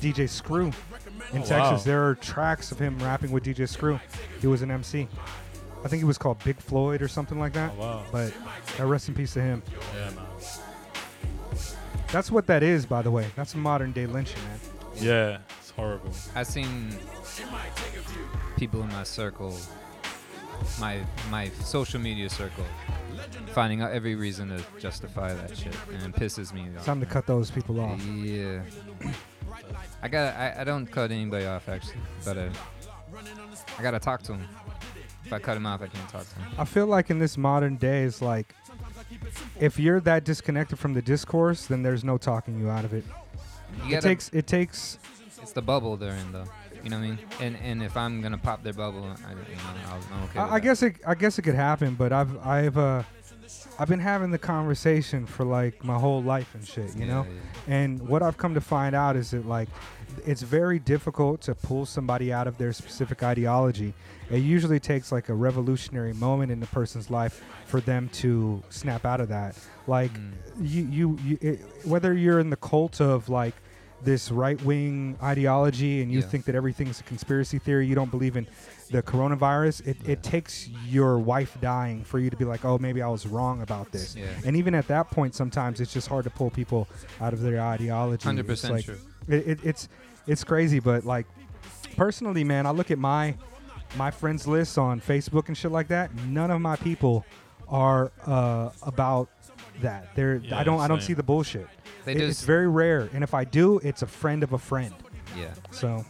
D J Screw in oh, Texas. Wow. There are tracks of him rapping with D J Screw. He was an M C. I think it was called Big Floyd or something like that. Oh, wow. But uh, rest in peace to him. Yeah, man. That's what that is, by the way. That's a modern day lynching, man. Yeah, it's horrible. I've seen people in my circle, my my social media circle, finding out every reason to justify that shit, and it pisses me off. It's time to cut those people off. Yeah. I gotta, I, I don't cut anybody off, actually, but uh, I gotta talk to them. If I cut them off, I can't talk to them. I feel like in this modern day, it's like, if you're that disconnected from the discourse, then there's no talking you out of it. You it gotta, takes, it takes... It's the bubble they're in, though. You know what I mean? And and if I'm gonna pop their bubble, I, you know, I'll, I'm okay. I, I guess it I guess it could happen, but I've I've uh I've been having the conversation for like my whole life and shit, you yeah, know. Yeah. And what I've come to find out is that like it's very difficult to pull somebody out of their specific ideology. It usually takes like a revolutionary moment in the person's life for them to snap out of that. Like mm. you you, you it, whether you're in the cult of like this right-wing ideology and you yeah. think that everything's a conspiracy theory, you don't believe in the coronavirus, it, yeah. it takes your wife dying for you to be like, oh, maybe I was wrong about this. Yeah. And even at that point, sometimes it's just hard to pull people out of their ideology. one hundred percent it's like, true. It, it, it's, it's crazy, but like personally, man, I look at my, my friends list on Facebook and shit like that. None of my people are uh, about that. They're, yeah, I don't, I don't see the bullshit. They it, it's very rare, and if I do, it's a friend of a friend. Yeah. So,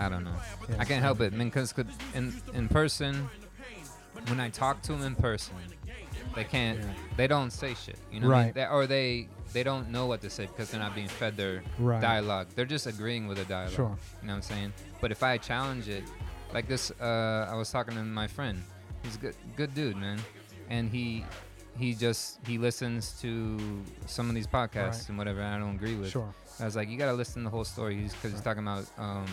I don't know. Yeah. I can't help it. I mean, cause in in person, when I talk to them in person, they can't. Yeah. They don't say shit. You know. Right. I mean? They, or they they don't know what to say because they're not being fed their right. dialogue. They're just agreeing with the dialogue. Sure. You know what I'm saying? But if I challenge it, like this, uh, I was talking to my friend. He's a good good dude, man, and he. He just he listens to some of these podcasts right. and whatever I don't agree with. Sure. I was like, you gotta listen to the whole story because he's, right. he's talking about um,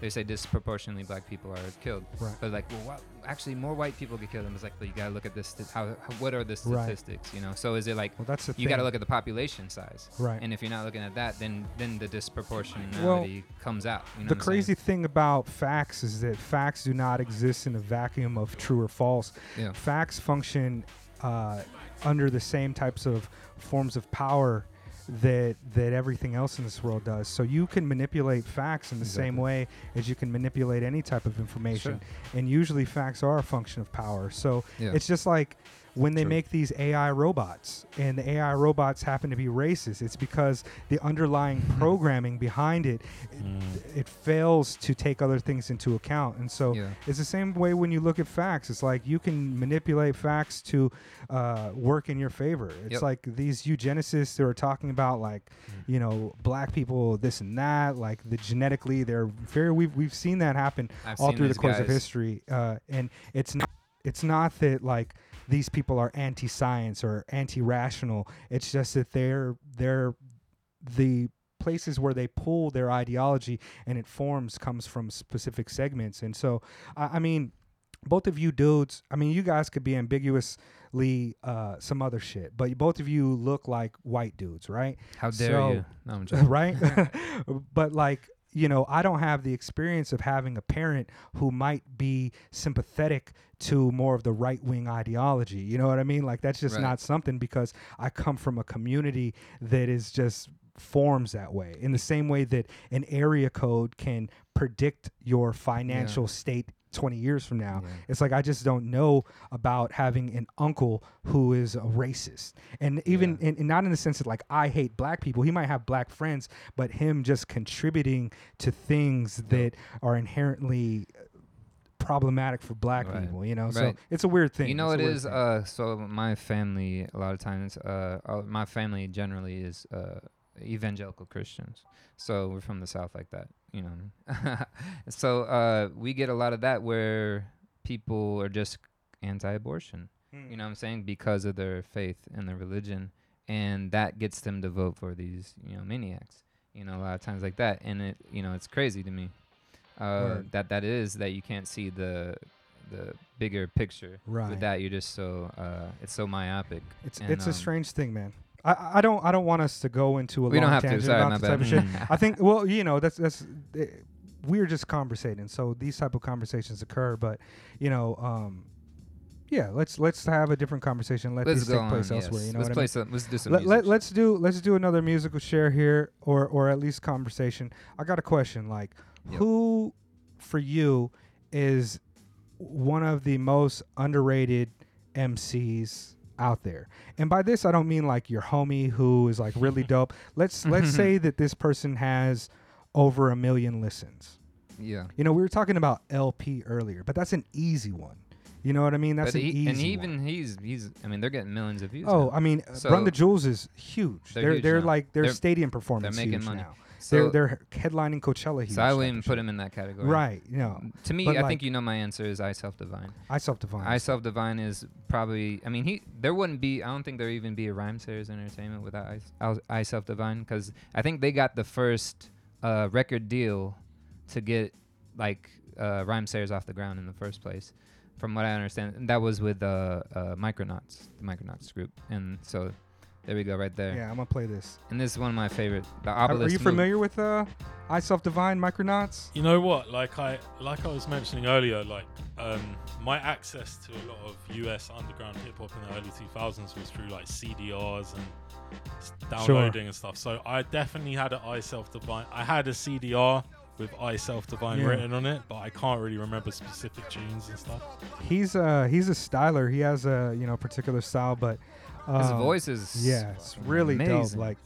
they say disproportionately black people are killed. Right. But like, well, what, actually more white people get killed. And it's like, but you gotta look at this. Sti- how, how what are the statistics? Right. You know. So is it like well, that's the you thing. Gotta look at the population size. Right. And if you're not looking at that, then then the disproportionality well, comes out. You know the crazy saying? thing about facts is that facts do not exist in a vacuum of true or false. Yeah. Facts function. Uh, under the same types of forms of power that that everything else in this world does. So you can manipulate facts in the exactly. same way as you can manipulate any type of information. Sure. And usually facts are a function of power. So yeah. it's just like when they True. make these A I robots and the A I robots happen to be racist, it's because the underlying programming behind it, it, mm. it fails to take other things into account. And so yeah. it's the same way when you look at facts. It's like you can manipulate facts to uh, work in your favor. It's yep. like these eugenicists that are talking about like, mm. you know, black people, this and that, like the genetically they're very, we've, we've seen that happen I've all through the course guys. of history. Uh, and it's not, it's not that like, these people are anti-science or anti-rational. It's just that they're they're the places where they pull their ideology and it forms comes from specific segments. And so, I, I mean, both of you dudes, I mean, you guys could be ambiguously uh, some other shit, but both of you look like white dudes, right? How dare so, you? No, I'm joking. Right? But like, you know, I don't have the experience of having a parent who might be sympathetic to more of the right-wing ideology. You know what I mean? Like, that's just right. not something because I come from a community that is just forms that way. In the same way that an area code can predict your financial yeah. state twenty years from now. Yeah. It's like, I just don't know about having an uncle who is a racist. And even yeah. and, and not in the sense that like, I hate black people. He might have black friends, but him just contributing to things yeah. that are inherently problematic for black right. people, you know? Right. So it's a weird thing. You know, it's it is. Uh, so my family, a lot of times, uh, my family generally is uh, evangelical Christians. So we're from the South like that. You know, so uh, we get a lot of that where people are just anti-abortion, mm. you know what I'm saying, because of their faith and their religion. And that gets them to vote for these, you know, maniacs, you know, a lot of times like that. And, it, you know, it's crazy to me uh, that that is that you can't see the the bigger picture right. with that. You're just so uh, it's so myopic. It's and, it's um, a strange thing, man. I, I don't I don't want us to go into a we long tangent to, sorry, about this type of shit. I think, well, you know, that's that's uh, we're just conversating, so these type of conversations occur. But you know, um, Yeah, let's let's have a different conversation. Let let's these take place on, elsewhere. Yes. You know let's what play I mean? Some, let's do some. Let, let, let's do let's do another musical share here, or or at least conversation. I got a question. Like, yep. who for you is one of the most underrated M Cs out there? And by this, I don't mean like your homie who is like really dope. Let's let's say that this person has over a million listens. Yeah. You know, we were talking about L P earlier, but that's an easy one. You know what I mean? That's but an he, easy And even one. he's, he's, I mean, they're getting millions of views. Oh, now. I mean, so Run the Jewels is huge. They're, they're, huge they're like, their stadium performance They're making huge money. Now. So they're, they're headlining Coachella huge. So I wouldn't even put him in that category. Right. You know, to me, I like, think you know my answer is I Self Divine. I Self Divine. I Self Divine is probably, I mean, he there wouldn't be, I don't think there even be a Rhymesayers Entertainment without I, I Self Divine, because I think they got the first uh, record deal to get, like, uh, Rhymesayers off the ground in the first place. From what I understand, and that was with uh, uh, Micronauts, the Micronauts group. And so there we go right there. Yeah, I'm going to play this. And this is one of my favorite. The Obelisk Are you familiar move. with uh, I Self Divine, Micronauts? You know what? Like I like I was mentioning earlier, like um, my access to a lot of U S underground hip-hop in the early two thousands was through like C D Rs and downloading sure. and stuff. So I definitely had an I Self Divine. I had a C D R with I Self Divine yeah. written on it, but I can't really remember specific tunes and stuff. He's uh he's a styler. He has a you know particular style, but um, his voice is yeah, it's really amazing. Dope. Like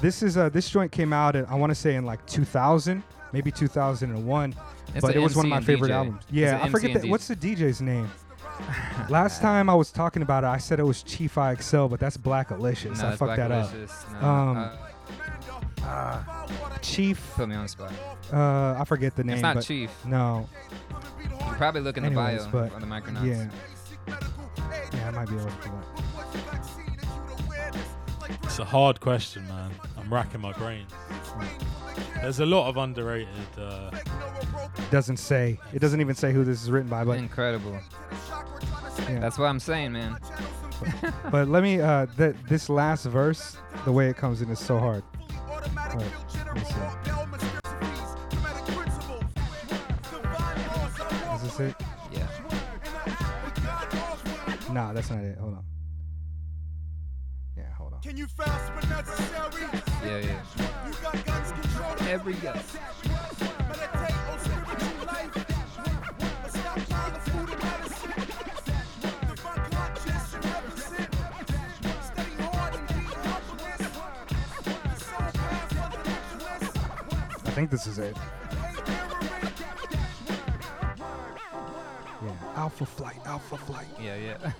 this is uh this joint came out and I want to say in like two thousand, maybe two thousand one, it's but it was M C one of my favorite D J. Albums. Yeah, I forget that. What's the D J's name? Last time I was talking about it, I said it was Chief I X L, but that's Blackalicious. No, I fucked that up. No, um uh, Uh, Chief. Put me on the spot. Uh, I forget the name. It's not but Chief. No. You probably look in Anyways, the bio on the Micronauts. Yeah. Yeah, I might be able to do that. It's a hard question, man. I'm racking my brain. There's a lot of underrated. Uh, it doesn't say. It doesn't even say who this is written by. But incredible. Yeah. That's what I'm saying, man. But let me. Uh, th- this last verse, the way it comes in is so hard. Right. Is this it? Yeah. Nah, that's not it. Hold on. Yeah, hold on. Can you fast but necessary? Yeah, yeah. You got guns control every gun. I think this is it. Yeah. Alpha Flight, Alpha Flight. Yeah, yeah.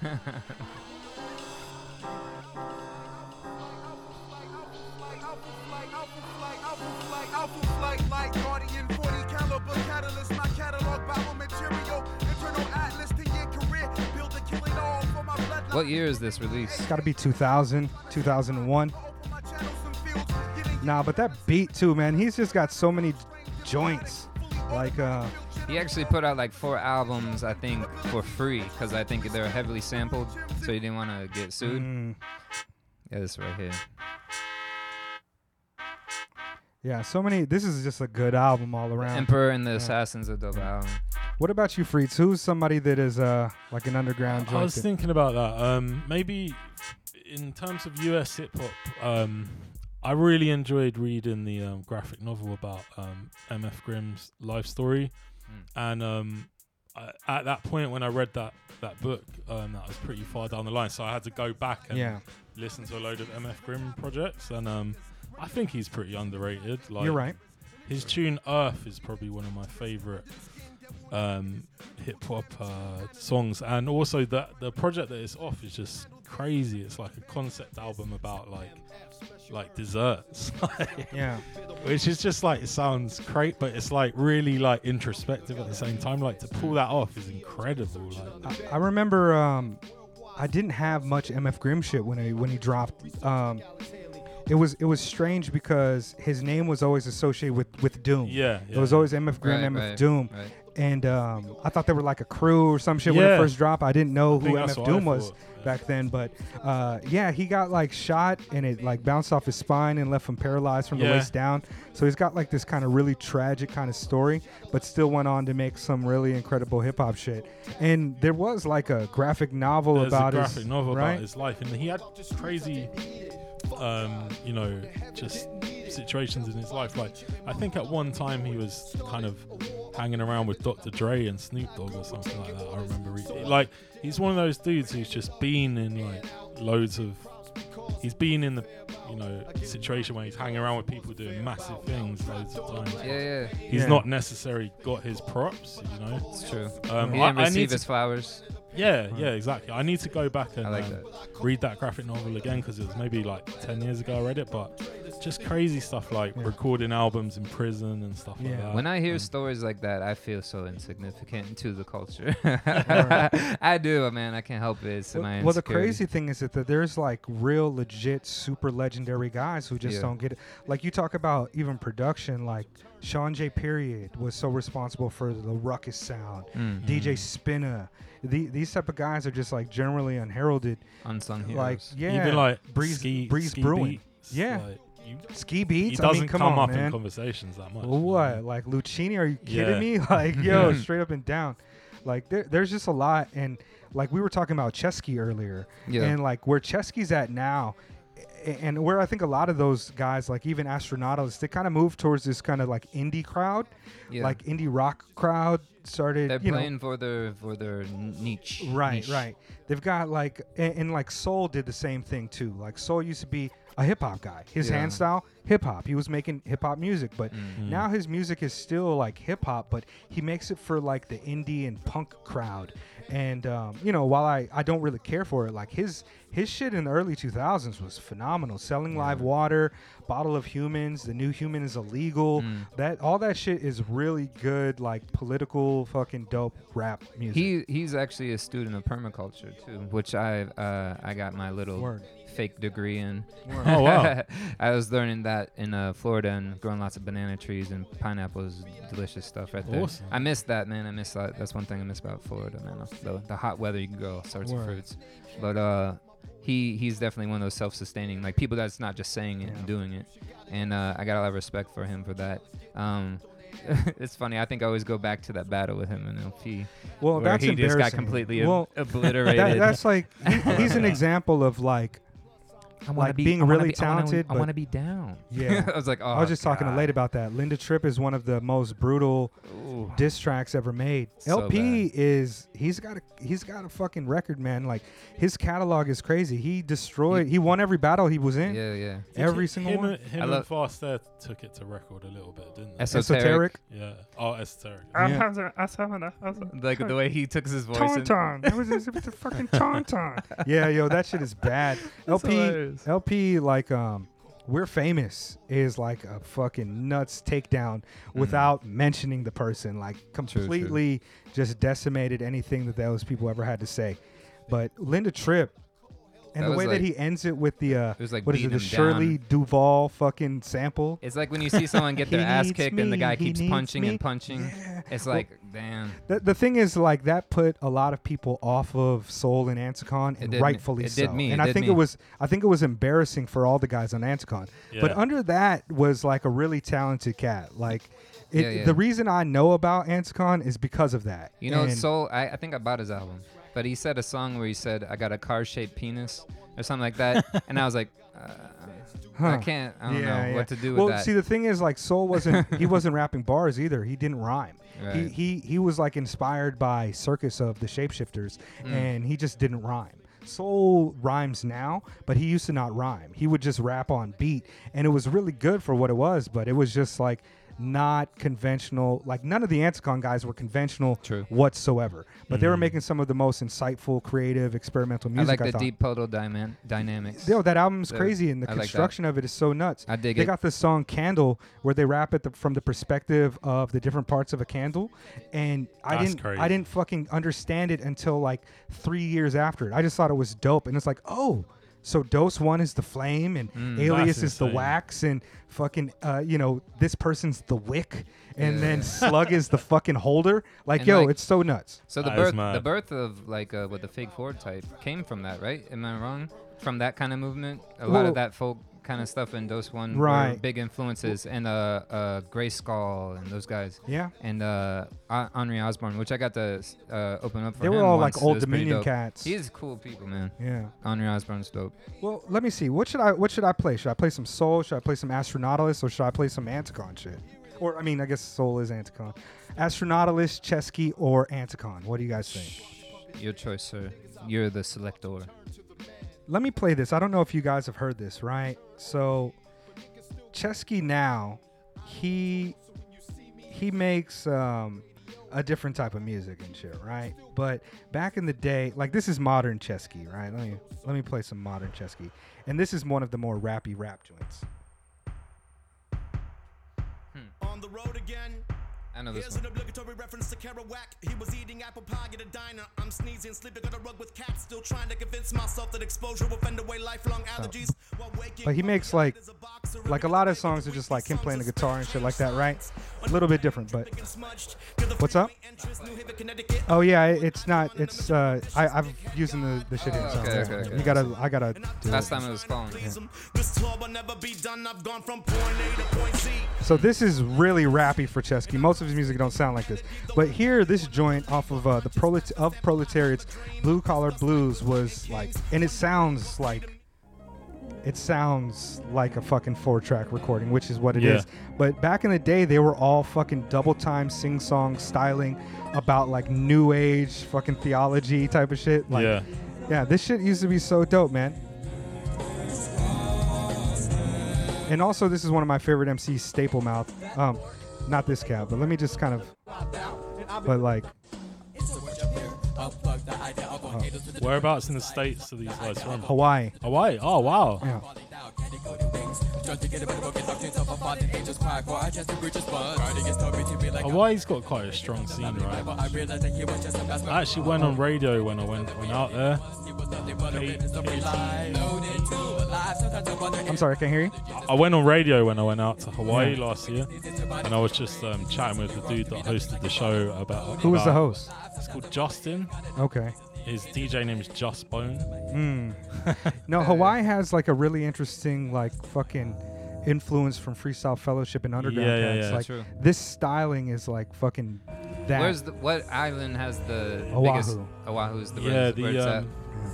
What year is this release? It's got to be two thousand, two thousand one. Nah, but that beat too, man. He's just got so many joints. Like, uh, he actually put out like four albums, I think, for free because I think they're heavily sampled, so he didn't want to get sued. Mm. Yeah, this right here. Yeah, so many. This is just a good album all around. The Emperor and the yeah. Assassins of Dope album. What about you, Freets? Who's somebody that is uh like an underground joint? I was thinking about that. Um, maybe in terms of U S hip hop, um. I really enjoyed reading the um, graphic novel about um, M F Grimm's life story. Mm. And um, I, at that point when I read that that book, um, that was pretty far down the line. So I had to go back and yeah. listen to a load of M F Grimm projects. And um, I think he's pretty underrated. Like, you're right. His tune Earth is probably one of my favorite um, hip-hop uh, songs. And also the, the project that it's off is just crazy. It's like a concept album about like... like desserts yeah which is just like it sounds great, but it's like really like introspective at the same time. Like to pull that off is incredible. Like I, I remember um I didn't have much M F Grimm shit when I when he dropped um it was it was strange because his name was always associated with with Doom. Yeah, yeah. It was always M F Grimm, right, M F right, Doom right. And um, I thought they were like a crew or some shit yeah. when it first dropped. I didn't know I who M F Doom was yeah. back then. But uh, yeah, he got like shot and it like bounced off his spine and left him paralyzed from yeah. the waist down. So he's got like this kind of really tragic kind of story, but still went on to make some really incredible hip hop shit. And there was like a graphic novel There's about a graphic his novel right? about his life, and he had just crazy, um, you know, just situations in his life. Like I think at one time he was kind of hanging around with Doctor Dre and Snoop Dogg or something like that. I remember re- like he's one of those dudes who's just been in like loads of he's been in the you know situation where he's hanging around with people doing massive things loads of times. Yeah, yeah. He's yeah. not necessarily got his props, you know. It's true. Um, he didn't I, receive I his to, flowers. Yeah, yeah, exactly. I need to go back and like um, that. read that graphic novel again because it was maybe like ten years ago I read it, but just crazy stuff like yeah. recording albums in prison and stuff yeah. like that. When I hear um, stories like that, I feel so insignificant to the culture. I do, man. I can't help it. It's well, my well, the crazy thing is that there's like real, legit, super legendary guys who just yeah. don't get it. Like you talk about even production, like Sean J. Period was so responsible for the Ruckus sound. Mm-hmm. D J Spinner. The, these type of guys are just like generally unheralded. Unsung heroes. Like, yeah. Even like Breeze, ski, Breeze ski Brewing. Beats, yeah. Like You, Ski Beats. He doesn't I mean, come, come on, up man. in conversations that much. What? Man. Like Lucchini? Are you kidding yeah. me? Like, yo, straight up and down. Like, there, there's just a lot. And like we were talking about Chesky earlier, yeah. and like where Chesky's at now, and where I think a lot of those guys, like even Astronautas, they kind of moved towards this kind of like indie crowd, yeah. like indie rock crowd. Started. They're you playing know, for their for their niche. Right, niche. right. They've got like and, and like Soul did the same thing too. Like Soul used to be a hip-hop guy. His yeah. hand style, hip-hop. He was making hip-hop music, but mm-hmm. now his music is still like hip-hop, but he makes it for like the indie and punk crowd. And um, you know, while I, I don't really care for it, like his his shit in the early two thousands was phenomenal. Selling yeah. Live Water, Bottle of Humans, The New Human is Illegal. Mm. That all that shit is really good, like political fucking dope rap music. He he's actually a student of permaculture too, which I uh, I got my little Word. fake degree in. Oh wow! I was learning that in uh, Florida and growing lots of banana trees and pineapples, delicious stuff right there. Awesome. I miss that, man. I miss that. That's one thing I miss about Florida, man. The, the hot weather, you can grow all sorts Word. of fruits. But uh, he he's definitely one of those self-sustaining, like people that's not just saying it yeah. and doing it. And uh, I got a lot of respect for him for that. Um, it's funny. I think I always go back to that battle with him in L P. Well, where that's he embarrassing. just got completely well, ob- obliterated. That, that's like he's an example of like. I want like be, being I really be, talented. I want to be down. Yeah. I was like, oh, I was just God. talking to Late about that. Linda Tripp is one of the most brutal Ooh. diss tracks ever made. So L P bad. is he's got a he's got a fucking record, man. Like his catalog is crazy. He destroyed. He, he won every battle he was in. Yeah, yeah. Every single him, one. Him and Foster took it to record a little bit, didn't they? Esoteric. Yeah. Oh, esoteric. Yeah. Like the way he took his voice. Tauntaun. It was the fucking tauntaun. Yeah, yo, that shit is bad. L P. L P, like, um, We're Famous is like a fucking nuts takedown mm-hmm. without mentioning the person. Like, completely true, true. just decimated anything that those people ever had to say. But Linda Tripp, and that the way like, that he ends it with the, uh, it like what is it, the Shirley down. Duvall fucking sample. It's like when you see someone get their ass kicked me, and the guy keeps punching me. and punching. Yeah. It's like, well, damn. The, the thing is, like, that put a lot of people off of Soul and Anticon, and rightfully so. It did me. And I think it was, I think it was embarrassing for all the guys on Anticon. Yeah. But under that was, like, a really talented cat. Like... It, yeah, yeah. The reason I know about Anticon is because of that. You know, and Soul, I, I think I bought his album, but he said a song where he said, I got a car-shaped penis or something like that. And I was like, uh, huh. I can't, I don't yeah, know yeah. what to do with well, that. Well, see, the thing is, like, Soul wasn't, he wasn't rapping bars either. He didn't rhyme. Right. He, he, he was, like, inspired by Circus of the Shapeshifters, mm. and he just didn't rhyme. Soul rhymes now, but he used to not rhyme. He would just rap on beat, and it was really good for what it was, but it was just, like, not conventional. Like none of the Anticon guys were conventional True. whatsoever, but mm. they were making some of of the most insightful, creative, experimental music. I like I the thought. Deep Podal dyman- dynamics. Yo, that album's so crazy, and the I construction like of it is so nuts. I dig they it. They got this song "Candle" where they rap it the, from the perspective of the different parts of a candle, and I That's didn't, crazy. I didn't fucking understand it until like three years after it. I just thought it was dope, and it's like, oh. So Dose One is the flame, and mm, Alias is the wax, and fucking, uh, you know, this person's the wick, and yeah. then Slug is the fucking holder. Like, and yo, like, it's so nuts. So the birth, the birth of like uh, what the Fig Four type came from that, right? Am I wrong? From that kind of movement, a well, lot of that folk kind of stuff in Dose One right. were big influences, and uh, uh, Gray Skull and those guys. Yeah, and uh, Henry Osborne, which I got to uh, open up for. They him were all once. Like Old Dominion cats. He's cool people, man. Yeah, Henry Osborne's dope. Well, let me see. What should I? What should I play? Should I play some soul? Should I play some Astronautalis? Or should I play some Anticon shit? Or I mean, I guess soul is Anticon. Astronautalis, Chesky, or Anticon. What do you guys think? Your choice, sir. You're the selector. Let me play this. I don't know if you guys have heard this, right? So, Chesky now, he he makes um, a different type of music and shit, right? But back in the day, like this is modern Chesky, right? Let me let me play some modern Chesky, and this is one of the more rappy rap joints. Hmm. On the road again. I know this. Here's one. An obligatory reference to Kerouac. He was eating apple pie at a diner. I'm sneezing, sleeping on a rug with cats. Still trying to convince myself that exposure will fend away lifelong allergies. Oh. But he makes like, like a lot of songs are just like him playing the guitar and shit like that, right? A little bit different, but what's up? Oh yeah, it's not. It's uh, I, I'm using the the shit in the song. Okay, okay, okay. You gotta, I gotta. Do Last it. Time it was falling. Yeah. So this is really rappy for Chesky. Most of his music don't sound like this, but here this joint off of uh, the prolet of Proletariat's Blue Collar Blues was like, and it sounds like it sounds like a fucking four track recording, which is what it yeah. is. But back in the day, they were all fucking double time sing song styling about like new age fucking theology type of shit. Like, yeah, yeah, this shit used to be so dope, man. And also, this is one of my favorite M Cs, Staple Mouth. Um, Not this cat, but let me just kind of, but like. Uh, Whereabouts in the States are these guys from? Hawaii. Hawaii, oh wow. Yeah. Hawaii's got quite a strong scene, right? I actually went on radio when I went, went out there. Eight, eight. I'm sorry, I can't hear you. I went on radio when I went out to Hawaii yeah. last year, and I was just um, chatting with the dude that hosted the show about. Who about, was the host? It's called Justin. Okay. His D J name is Just Bone. Mm. No, Hawaii has like a really interesting like fucking influence from Freestyle Fellowship and underground. Yeah, yeah, yeah, like, true. This styling is like fucking that. Where's the, what island has the Oahu. Biggest? Oahu is the yeah, the um,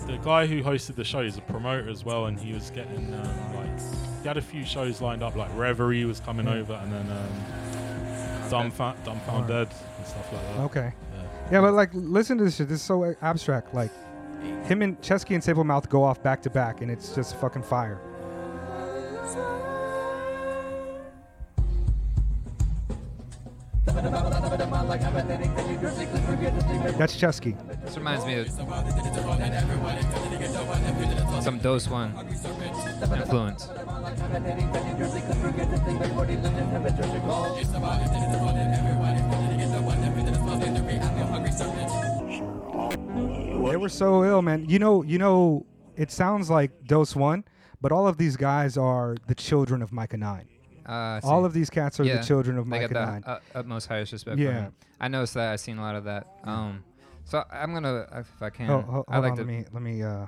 the guy who hosted the show is a promoter as well, and he was getting um, like he had a few shows lined up, like Reverie was coming mm. over, and then um, Dumbfound Dumbfound Dead and stuff like that. Okay. Yeah, but like, listen to this shit. This is so abstract. Like, him and Chesky and Sable Mouth go off back to back, and it's just fucking fire. That's Chesky. This reminds me of some Dose One influence. They were so ill, man. You know, you know. It sounds like Dose One, but all of these guys are the children of Micah Nine. Uh, all of these cats are yeah, the children of Micah Nine. Uh, utmost highest respect. Yeah, for I noticed that. I've seen a lot of that. Um, so I'm gonna, if I can, oh, hold, hold I like on, to. Let me let me uh,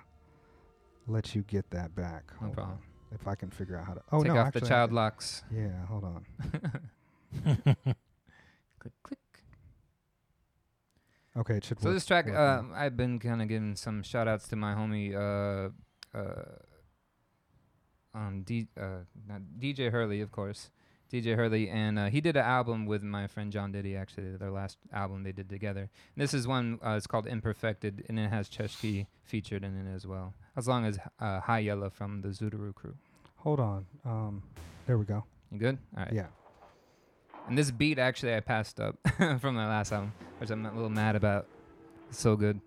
let you get that back. Hold no problem. On. If I can figure out how to. Oh Take no, off actually, the child locks. Yeah, hold on. Click click. Okay, it should so work. This track, uh, I've been kind of giving some shout outs to my homie, uh, uh, um, D, uh, not D J Hurley, of course. D J Hurley, and uh, he did an album with my friend John Diddy, actually, their last album they did together. And this is one, uh, it's called Imperfected, and it has Chesky featured in it as well, as long as uh, High Yellow from the Zoodaroo crew. Hold on. Um, there we go. You good? All right. Yeah. And this beat, actually, I passed up from my last album, which I'm a little mad about. It's so good.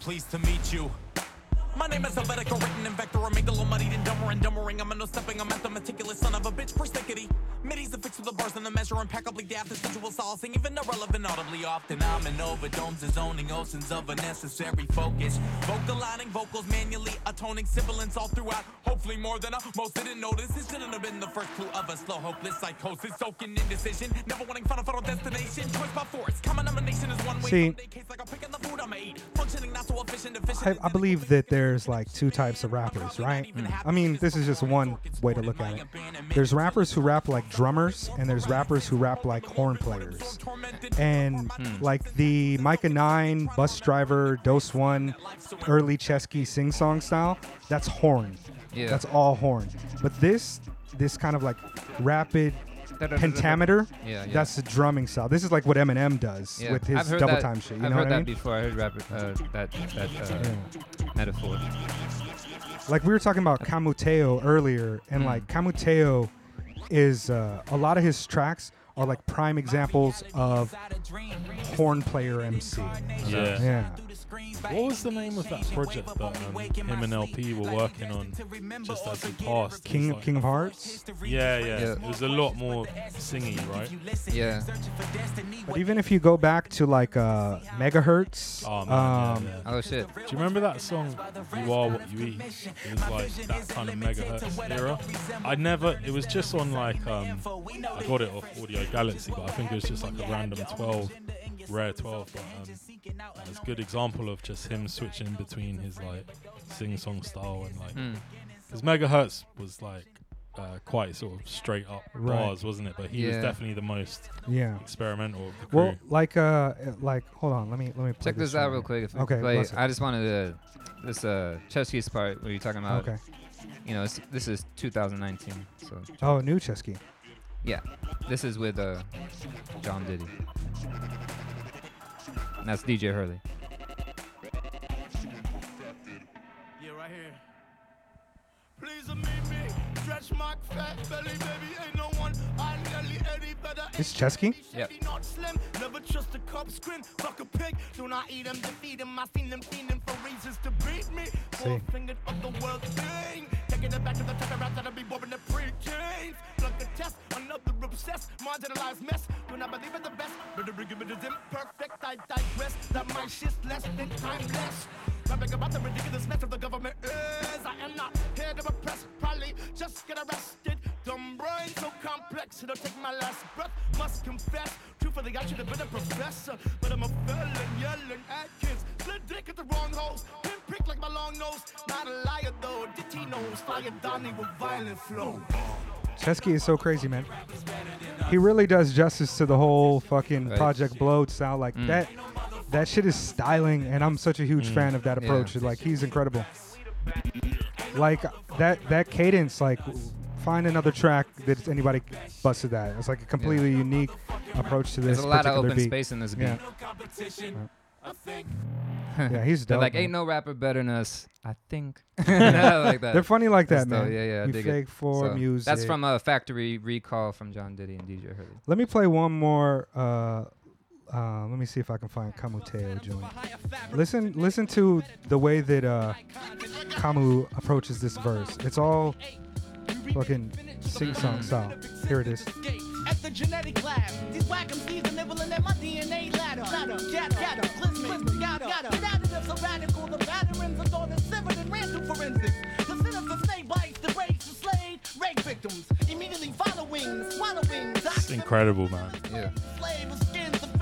Pleased to meet you. My name is Helvetica, written in vector, I make a little muddied and dumber and dumbering. I'm a no stepping, I'm at the meticulous son of a bitch, persnickety. Middies are fixed with the bars and the measure, impeccably daft, the sensual solacing, even irrelevant, audibly often. I'm an overdomes and zoning oceans of unnecessary focus. Vocalizing vocals manually, atoning sibilance all throughout. Hopefully more than I most didn't notice. This shouldn't have been the first clue of a slow, hopeless psychosis, soaking indecision, never wanting final, final destination. Choice by force, common nomination is one way. See, I, I believe that there's like two types of rappers, right? Mm. I mean, this is just one way to look at it. There's rappers who rap like drummers, and there's rappers who rap like horn players. And mm. like the Micah nine, Bus Driver, Dose One, early Chesky sing-song style, that's horn. Yeah. That's all horn. But this, this kind of like rapid pentameter, yeah, yeah. that's the drumming style. This is like what Eminem does yeah. with his double that, time shit. You I've know heard what that I mean? Before. I heard rapper, uh, that, that uh, yeah. metaphor. Like we were talking about Kamuteo earlier, and mm. like Kamuteo is uh, a lot of his tracks are like prime examples of horn player M C. Yeah. yeah. What was the name of that project that um, him and L P were working on just as it passed? King, like, King of Hearts? Yeah, yeah, yeah. It was a lot more singy, right? Yeah. But even if you go back to like uh, Megahertz. Oh, man, um, yeah, yeah. oh, shit. Do you remember that song, You Are What You Eat? It was like that kind of Megahertz era. I never, it was just on like, um, I got it off Audio Galaxy, but I think it was just like a random twelve, rare twelve, but um, it's a good example of just him switching between his like sing-song style and like, because mm. Megahertz was like uh, quite sort of straight up right. bars, wasn't it? But he yeah. was definitely the most yeah. experimental of the crew. Well, like, uh, like, hold on, let me let me play check this out real quick. If we okay, play, I just wanted to, this uh, Chesky's part where you're talking about. Okay. You know, it's, this is two thousand nineteen. So. Oh, new Chesky. Yeah, this is with uh, John Diddy. And that's D J Hurley. Yeah, right here. Please meet me, stretch mark, fat belly, baby, ain't no one. I nearly any better. This is Chesky? Yep. Not slim, never trust a cop screen, fuck a pig, do not eat them, defeat them, I seen them, seen them for reasons to beat me. Four fingered of the world thing. Taking it back to the top of that I'll be bobbing the pre-chains. Plug the test, another obsessed, marginalized mess. Do not believe in the best, but the ridiculous imperfect, I digress. That my shit's less than timeless. Nothing about the ridiculous mess of the government is. I am not here to oppress, probably just get arrested. Dumb brain so complex, it'll take my last breath. Must confess, truthfully I should have been a professor. But I'm a felon, yelling at kids. Slit dick at the wrong hoes. Pinprick like my long nose. Not a liar though, Ditty knows. Fire Donnie with violent flow. Chesky is so crazy, man. He really does justice to the whole fucking right. Project Blow sound. Like mm. that that shit is styling, and I'm such a huge mm. fan of that approach. Yeah. Like, he's incredible. Like, that that cadence, like, find another track that anybody busted that. It's like a completely yeah. unique approach to this. There's a lot of open beat. Space in this beat. Yeah, yeah he's dope. They're like, ain't no rapper better than us, I think. I like that. They're funny like that, that's man. Dope. Yeah, yeah, I you dig fake it. For so, music. That's from a Factory Recall from John Diddy and D J Hurley. Let me play one more. Uh, Uh, let me see if I can find Kamuteo joint. Listen, listen to the way that uh, Kamu approaches this verse. It's all fucking sing-song style. Here it is. At the genetic lab, these black M Cs are nibbling at my D N A ladder. Ladder, gather, gather, glisten, gather, gather. The additives are radical, the batterings are thought and severed and ran through forensics. The sinister snake bites, the rapes, the slayed, rape victims. Immediately following, swallowing. It's incredible, man. Yeah.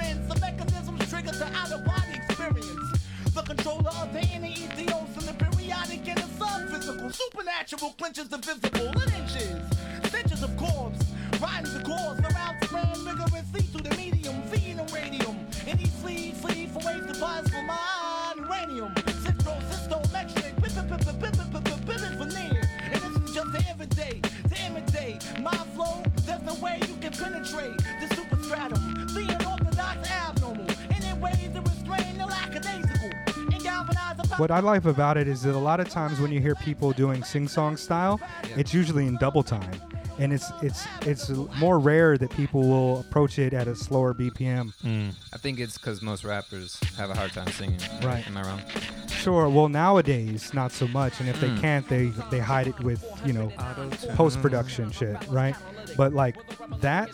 The mechanisms trigger the out-of-body experience. The controller of the inner ethos and the periodic and the sub-physical. Supernatural clinches the visible. Lynches, stitches of corpse. Riding the corpse around the brand vigor and see through the medium. Feeding the radium. And he flees, flees for ways to buzz for mine. Uranium. Citro, cystometric. Pivot, pivot, pivot, pivot, pivot for near. And this is just the everyday. To imitate my flow, there's no way you can penetrate the superstratum. See it all. What I like about it is that a lot of times when you hear people doing sing-song style, yeah. it's usually in double time. and it's it's it's more rare that people will approach it at a slower B P M. Mm. I think it's because most rappers have a hard time singing. Right? Am I wrong? Sure. Well, nowadays not so much, and if mm. they can't, they they hide it with, you know, post production shit, right? But like that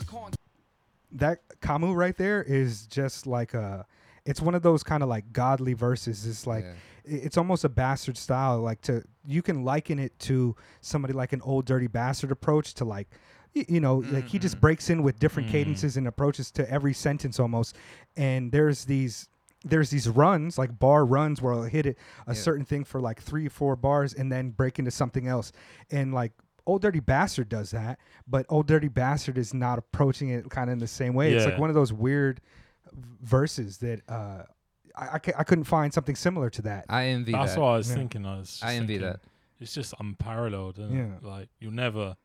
that Kamu right there is just like a. It's one of those kind of like godly verses. It's like. Yeah. It's almost a bastard style, like to you can liken it to somebody like an old dirty bastard approach to like, y- you know, mm-hmm. like he just breaks in with different mm-hmm. cadences and approaches to every sentence almost. And there's these there's these runs like bar runs where I'll hit it a yeah. certain thing for like three or four bars and then break into something else. And like Old Dirty Bastard does that, but Old Dirty Bastard is not approaching it kind of in the same way. Yeah. It's like one of those weird verses that. Uh, I, I, c- I couldn't find something similar to that. I envy That's that. That's what I was yeah. thinking. I, was I envy thinking, that. It's just unparalleled. Isn't yeah. it? Like, you'll never...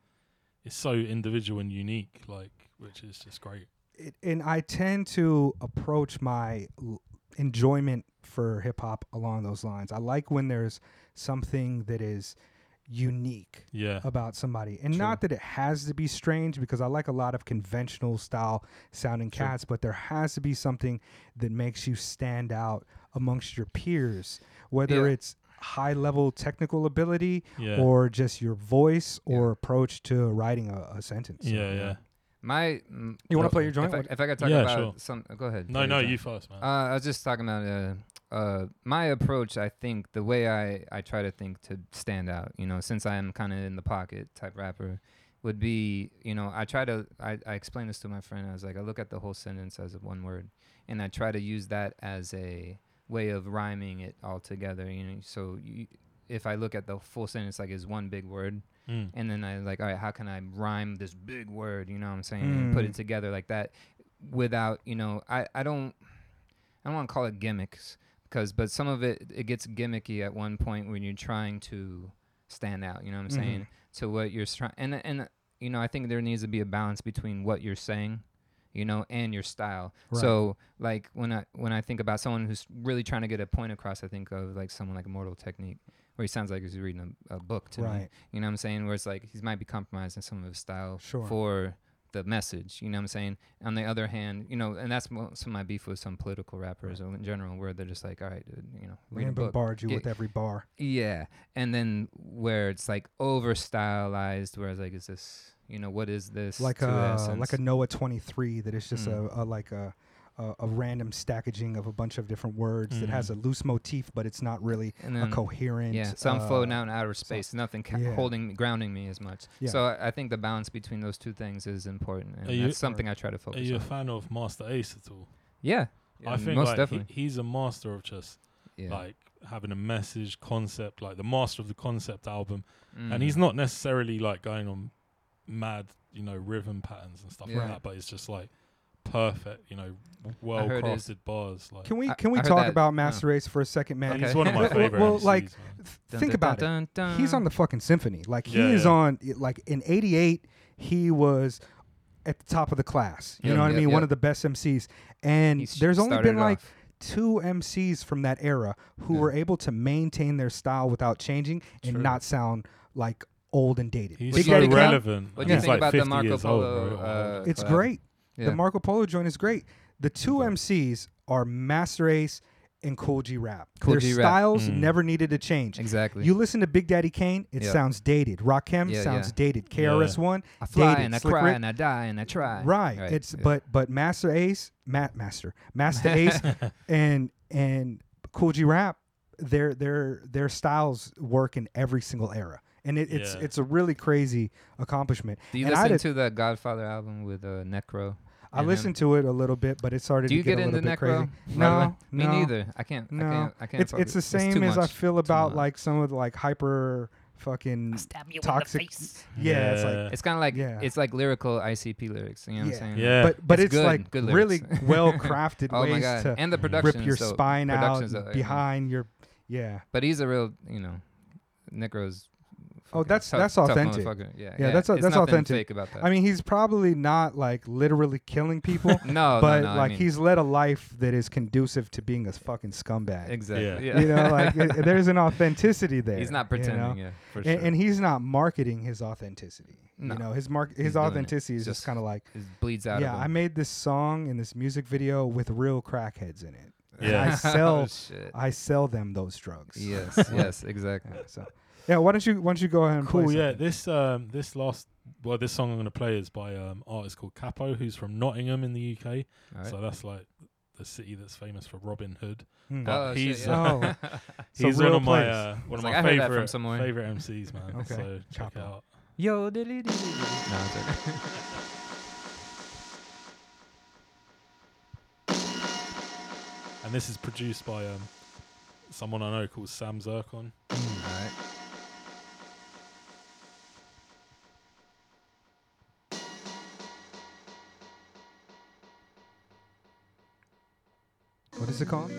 It's so individual and unique, like, which is just great. It, and I tend to approach my l- enjoyment for hip-hop along those lines. I like when there's something that is unique yeah. about somebody. And True. Not that it has to be strange, because I like a lot of conventional style sounding True. Cats, but there has to be something that makes you stand out amongst your peers, whether yeah. it's high level technical ability yeah. or just your voice or yeah. approach to writing a, a sentence. Yeah, yeah. My mm, You want to play your joint? If I, if I could talk yeah, about sure. some, go ahead. No, no, you first, man. Uh, I was just talking about uh, Uh, my approach, I think, the way I, I try to think to stand out, you know, since I am kind of in the pocket type rapper, would be, you know, I try to, I, I explained this to my friend, I was like, I look at the whole sentence as one word, and I try to use that as a way of rhyming it all together, you know, so you, if I look at the full sentence like it's one big word, mm. and then I like, all right, how can I rhyme this big word, you know what I'm saying, mm. and put it together like that without, you know, I, I don't, I don't want to call it gimmicks, Cause, but some of it, it gets gimmicky at one point when you're trying to stand out, you know what I'm mm-hmm. saying, to what you're trying. And, and you know, I think there needs to be a balance between what you're saying, you know, and your style. Right. So, like, when I when I think about someone who's really trying to get a point across, I think of, like, someone like Mortal Technique, where he sounds like he's reading a, a book to right. me. You know what I'm saying? Where it's like he might be compromising some of his style sure. for the message, you know what I'm saying? On the other hand, you know, and that's most of my beef with some political rappers or in general, where they're just like, all right, dude, you know, read a book. Bombard you yeah. with every bar. Yeah. And then where it's like over stylized, where it's like, is this, you know, what is this? Like a like a Noah twenty-three that is just mm. a, a like a, a a random stackaging of a bunch of different words mm. that has a loose motif, but it's not really a coherent. Yeah, so I'm uh, floating out in outer space, so nothing ca- yeah. holding, grounding me as much. Yeah. So I, I think the balance between those two things is important, and are that's something I try to focus on. Are you on. a fan of Master Ace at all? Yeah, yeah I think most like definitely. He, he's a master of just yeah. like having a message, concept, like the master of the concept album, mm. and he's not necessarily like going on mad, you know, rhythm patterns and stuff yeah. like that, but it's just like. Perfect, you know, well crafted bars. Like. Can we can we talk that, about Master Ace yeah. for a second, man? Okay. He's one of my favorite. Well, well, like, dun, think dun, about dun, it. Dun, dun. He's on the fucking symphony. Like yeah, he is yeah. on. Like in eighty-eight, he was at the top of the class. You yep, know what yep, I mean? Yep. One of the best M Cs. And He's there's only been like off. two M Cs from that era who yeah. were able to maintain their style without changing and True. Not sound like old and dated. He's Big so Daddy relevant. What do you think like about the Marco Polo? Uh, it's club. Great. Yeah. The Marco Polo joint is great. The two yeah. M Cs are Master Ace and Cool G Rap. Cool Their G styles Rap. Mm. never needed to change. Exactly. You listen to Big Daddy Kane, it yeah. sounds dated. Rakim yeah, sounds yeah. dated. K R S One, yeah. I fly dated. and I Slick cry Rick. and I die and I try. Right. right. It's yeah. but but Master Ace, Matt Master, Master Ace, and and Cool G Rap, their their their styles work in every single era. And it, it's yeah. it's a really crazy accomplishment. Do you and listen to the Godfather album with uh, Necro? I listened to it a little bit, but it started to get, get a little bit crazy. Do you get into Necro? No, no, me neither. I can't. No, I can't, I can't it's it's the same it's as much. I feel about like some of the like hyper fucking I'll stab you toxic. In the face. Yeah, yeah, it's like it's kind of like yeah. it's like lyrical I C P lyrics. You know yeah. what I'm saying? Yeah, but but it's, it's good, like good really well crafted oh ways to and the production, rip your so spine out behind your yeah. But he's a real you know Necro's. Oh, that's tough, that's authentic. Yeah, yeah, yeah, that's a, that's authentic. Fake about that. I mean, he's probably not like literally killing people. no, but no, no, like I mean, he's led a life that is conducive to being a fucking scumbag. Exactly. Yeah. Yeah. You know, like it, there's an authenticity there. He's not pretending, you know? Yeah, for sure. And, and he's not marketing his authenticity. No. You know, his mark, his authenticity is just, just kind of like it bleeds out. Yeah, of him. I made this song and this music video with real crackheads in it. Yeah, I sell, oh, I sell them those drugs. Yes, yes, exactly. So, yeah, why don't you, why don't you go ahead and cool, play? Cool. Yeah, something. This um, this last, well, this song I'm gonna play is by um, artist called Capo, who's from Nottingham in the U K. Right. So that's like the city that's famous for Robin Hood. Mm. Oh, he's shit, yeah. uh, he's one of place. my uh, one it's of like my I favorite favorite M Cs, man. Okay. So check it out. Yo, dilly dilly. No, it's okay. And this is produced by um, someone I know called Sam Zircon. Mm. All right. What is it called?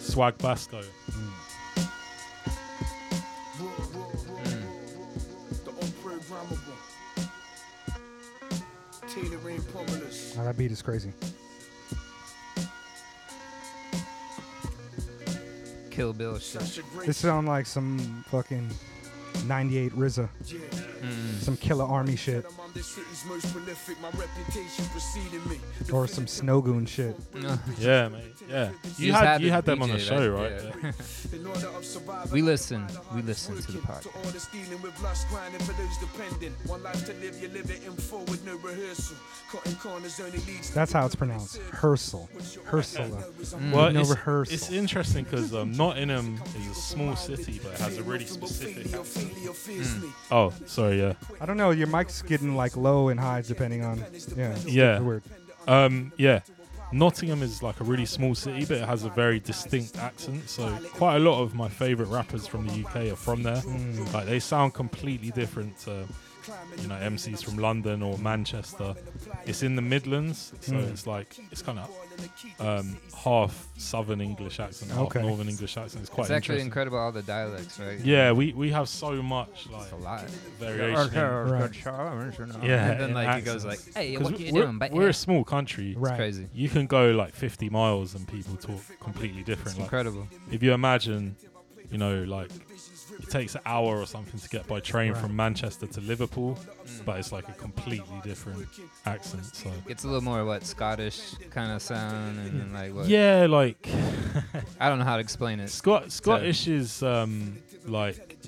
Swag Basto. Mm. Mm. Oh, that beat is crazy. Kill Bill shit. This sound like some fucking ninety-eight R Z A. Mm. Some Killer Army shit. Or some Snow Goon shit. No. Yeah, mate. Yeah. You, you had, had, you had them D J, on the show, right? Yeah. Yeah. we listen. We listen to the podcast. That's how it's pronounced. Hersel. Hersela. Mm. Well, no it's, rehearsal. It's interesting because um, Nottingham is a small city, but it has a really specific accent. Mm. Oh, sorry, yeah. I don't know. Your mic's getting like low and high depending on yeah yeah word. um yeah Nottingham is like a really small city, but it has a very distinct accent, so quite a lot of my favorite rappers from the U K are from there. Mm. Like they sound completely different to, you know, M Cs from London or Manchester. It's in the Midlands, so mm. it's like it's kind of um, half Southern English accent, half okay. Northern English accent. It's quite. It's actually incredible all the dialects, right? Yeah, we, we have so much like it's a lot. variation. Right. Yeah, and then like accents. It goes like, hey, what you we're, doing? But we're yeah. a small country. Right. It's crazy. You can go like fifty miles and people talk completely different. It's like, incredible. If you imagine, you know, like. It takes an hour or something to get by train right. from Manchester to Liverpool, mm. but it's like a completely different accent. So it's a little more what Scottish kind of sound and, and like what? Yeah, like I don't know how to explain it. Scot Scottish so. is um like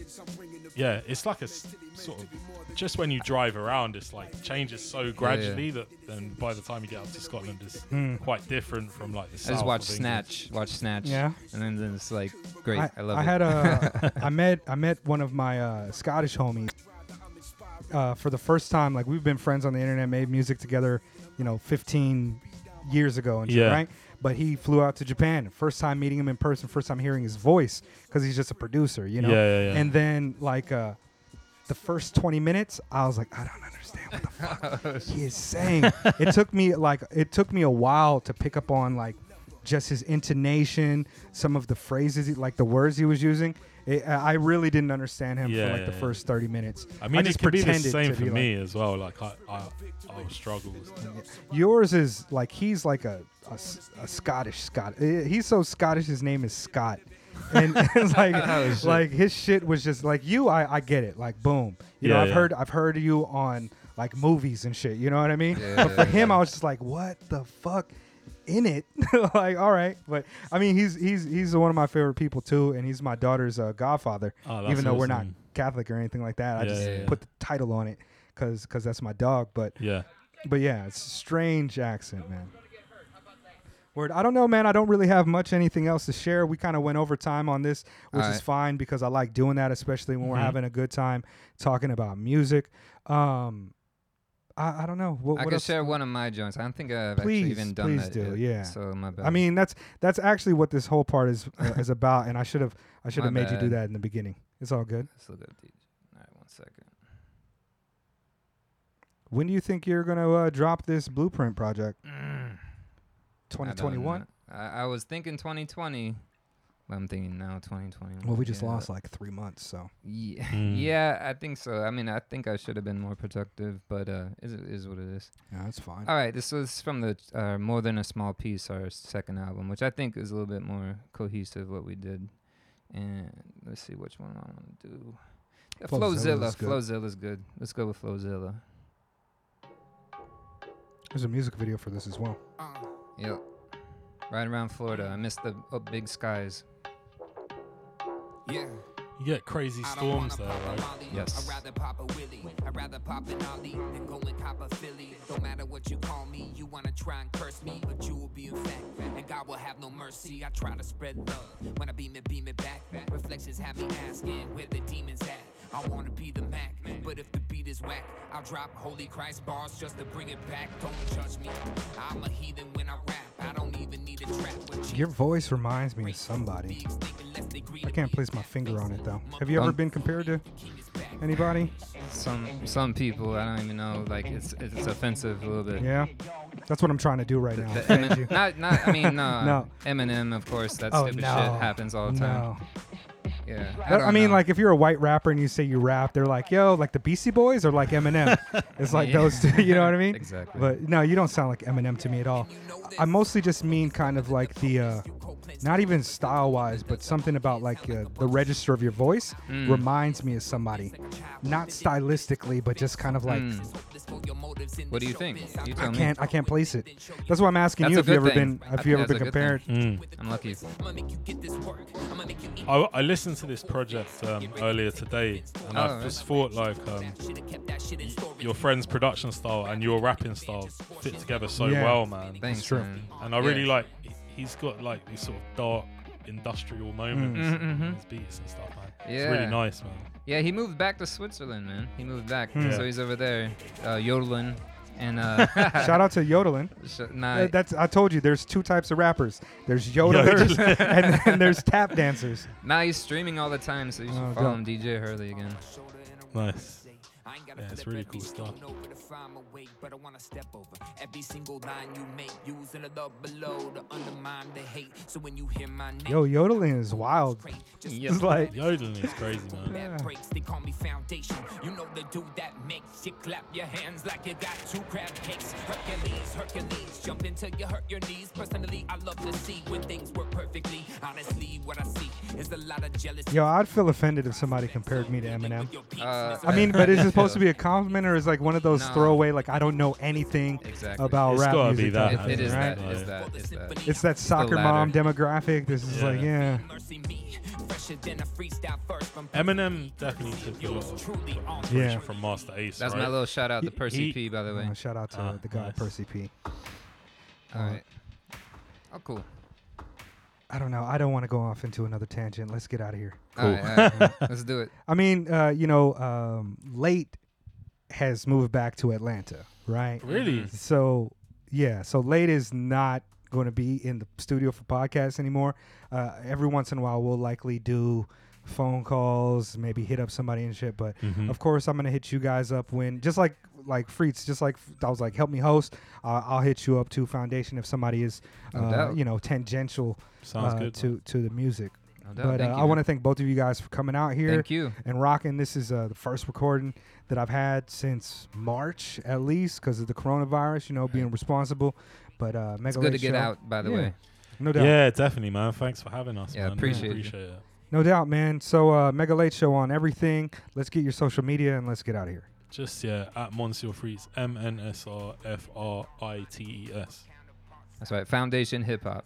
yeah, it's like a s sort of just when you drive around, it's like changes so gradually yeah, yeah. that then by the time you get up to Scotland, it's mm. quite different from like the I south. I just watched Snatch, watch Snatch, yeah, and then, then it's like great. I, I love I it. I had a, I met, I met one of my uh, Scottish homies uh, for the first time. Like we've been friends on the internet, made music together, you know, fifteen years ago, and yeah. right. But he flew out to Japan. First time meeting him in person, first time hearing his voice because he's just a producer, you know. Yeah, yeah, yeah. And then like. Uh, The first twenty minutes, I was like, I don't understand what the fuck he is saying. It took me like it took me a while to pick up on like just his intonation, some of the phrases, he, like the words he was using. It, I really didn't understand him yeah, for like yeah, the yeah. first thirty minutes. I mean, I just it could pretended be the same to for me like, as well. Like I, I, I struggle. Yours is like he's like a a, a Scottish Scot. He's so Scottish. His name is Scott. And it's like, oh, like his shit was just like you. I, I get it. Like boom, you yeah, know. I've yeah. heard I've heard you on like movies and shit. You know what I mean? Yeah, but yeah, for yeah. him, I was just like, what the fuck, in it? Like all right, but I mean, he's he's he's one of my favorite people too, and he's my daughter's uh, godfather. Oh, even awesome. Though we're not Catholic or anything like that, I yeah, just yeah, yeah. put the title on it because because that's my dog. But yeah, but yeah, it's a strange accent, man. Word. I don't know, man. I don't really have much anything else to share. We kind of went over time on this, which all right. is fine because I like doing that, especially when mm-hmm. we're having a good time talking about music. Um, I, I don't know. What, I what could else? share one of my joints. I don't think I've please, actually even done please that. Please do, yet, yeah. So my bad. I mean, that's that's actually what this whole part is uh, is about, and I should have I should have made bad. you do that in the beginning. It's all good. It's all good, dude. All right, one second. When do you think you're gonna uh, drop this Blueprint project? Mm. twenty twenty-one I, I was thinking twenty twenty I'm thinking now twenty twenty-one. Well, we just yeah. lost like three months, so. Yeah, mm. yeah, I think so. I mean, I think I should have been more productive, but uh, it is what it is. Yeah, that's fine. All right, this was from the uh, More Than a Small Piece, our second album, which I think is a little bit more cohesive, what we did. And let's see which one I want to do. Yeah, Flowzilla. Flowzilla is good. Let's go with Flowzilla. There's a music video for this as well. Yep. Right around Florida. I missed the oh, big skies. Yeah. You get crazy storms there, right? Yes. I'd rather pop a Willie. I'd rather pop an Ali than go and cop a Philly. No matter what you call me, you want to try and curse me, but you will be in fact. And God will have no mercy. I try to spread love. When I beam it, beam it back. Reflections have me asking where the demons at. I want to be the Mac, but if the beat is whack, I'll drop Holy Christ bars just to bring it back. Don't judge me. I'm a heathen when I rap. I don't even need a trap. Your voice reminds me of somebody. I can't place my finger on it, though. Have you ever um, been compared to anybody? Some some people, I don't even know. Like, it's it's offensive a little bit. Yeah. That's what I'm trying to do right the, now. The Thank Emin- you. Not, not, I mean, no. no. Eminem, of course. That oh, stupid no. shit happens all the time. No. Yeah, I, I mean, know. like if you're a white rapper and you say you rap, they're like, "Yo, like the Beastie Boys or like Eminem." It's like yeah. those two, you know what I mean? Exactly. But no, you don't sound like Eminem to me at all. I mostly just mean kind of like the, uh, not even style-wise, but something about like uh, the register of your voice mm. reminds me of somebody, not stylistically, but just kind of like. Mm. What do you think? You tell I can't. Me. I can't place it. That's why I'm asking that's you if you ever thing. been, if you ever been compared. Mm. I'm lucky. I, I listened to this project um, earlier today, and oh, I just right. thought like um, your friend's production style and your rapping style fit together so yeah. well, man. Thanks, it's true. And I yeah. really like he's got like these sort of dark industrial moments mm. mm-hmm. in his beats and stuff, man. Yeah. It's really nice, man. Yeah, he moved back to Switzerland, man. He moved back, hmm. so he's over there uh, yodeling. And uh, shout out to yodeling. Sh- nah, that's I told you. There's two types of rappers. There's yodelers and then there's tap dancers. Now nah, he's streaming all the time, so you should oh, follow God. him, D J Hurley again. Nice. Yeah, it's really cool stuff. Yo, yodeling is wild. Yep. It's like yodeling is crazy, man. Yeah. They call me Foundation. You know the dude that makes you clap your hands like you got two crab cakes. Hercules, Hercules, jump until you hurt your knees. Personally, I love to see when things work perfectly. Honestly, what I see is a lot of jealousy. Yo, I'd feel offended if somebody compared me to Eminem. Uh, I mean, but is it supposed to be a compliment or is like one of those no. throwaway like I don't know anything exactly. about it's rap music? That, it, it is right? that, is that, is that. It's that soccer mom demographic. This is yeah. like yeah. Eminem definitely took a lot of yeah from Master Ace. That's right? my little shout out to Percy he, P. By the way, uh, shout out to uh, the guy nice. Percy P. All uh, right. Oh, cool. I don't know. I don't want to go off into another tangent. Let's get out of here. Cool. All right, all right. Let's do it. I mean, uh, you know, um, Late has moved back to Atlanta, right? Really? So, yeah. So Late is not going to be in the studio for podcasts anymore. Uh, every once in a while, we'll likely do phone calls, maybe hit up somebody and shit. But, mm-hmm. of course, I'm going to hit you guys up when, just like like Freets, just like I was like, help me host. Uh, I'll hit you up to Foundation if somebody is, uh, no you know, tangential uh, good, to, to the music. No but uh, you, I want to thank both of you guys for coming out here. Thank you. And rocking. This is uh, the first recording that I've had since March, at least, because of the coronavirus, you know, right. being responsible. But uh, Mega It's good Late to get show. out, by the yeah. way. No doubt. Yeah, definitely, man. Thanks for having us, yeah, man. Appreciate yeah, appreciate it. it. No doubt, man. So uh, Mega Late Show on everything. Let's get your social media and let's get out of here. Just, yeah, at Mansoor Freets, M N S R F R I T E S. That's right. Foundation Hip Hop,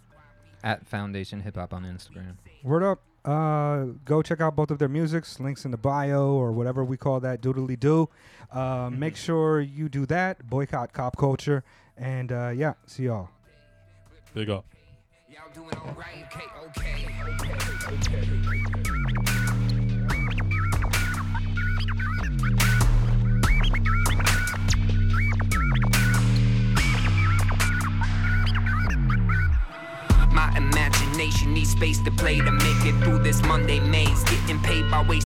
at Foundation Hip Hop on Instagram. Word up. Uh, go check out both of their musics. Links in the bio or whatever we call that doodly-doo. Uh, mm-hmm. Make sure you do that. Boycott cop culture. And, uh, yeah, see y'all. Big up. Y'all doing all right? Okay, okay, okay, okay, okay. My imagination needs space to play to make it through this Monday maze. Getting paid by waste.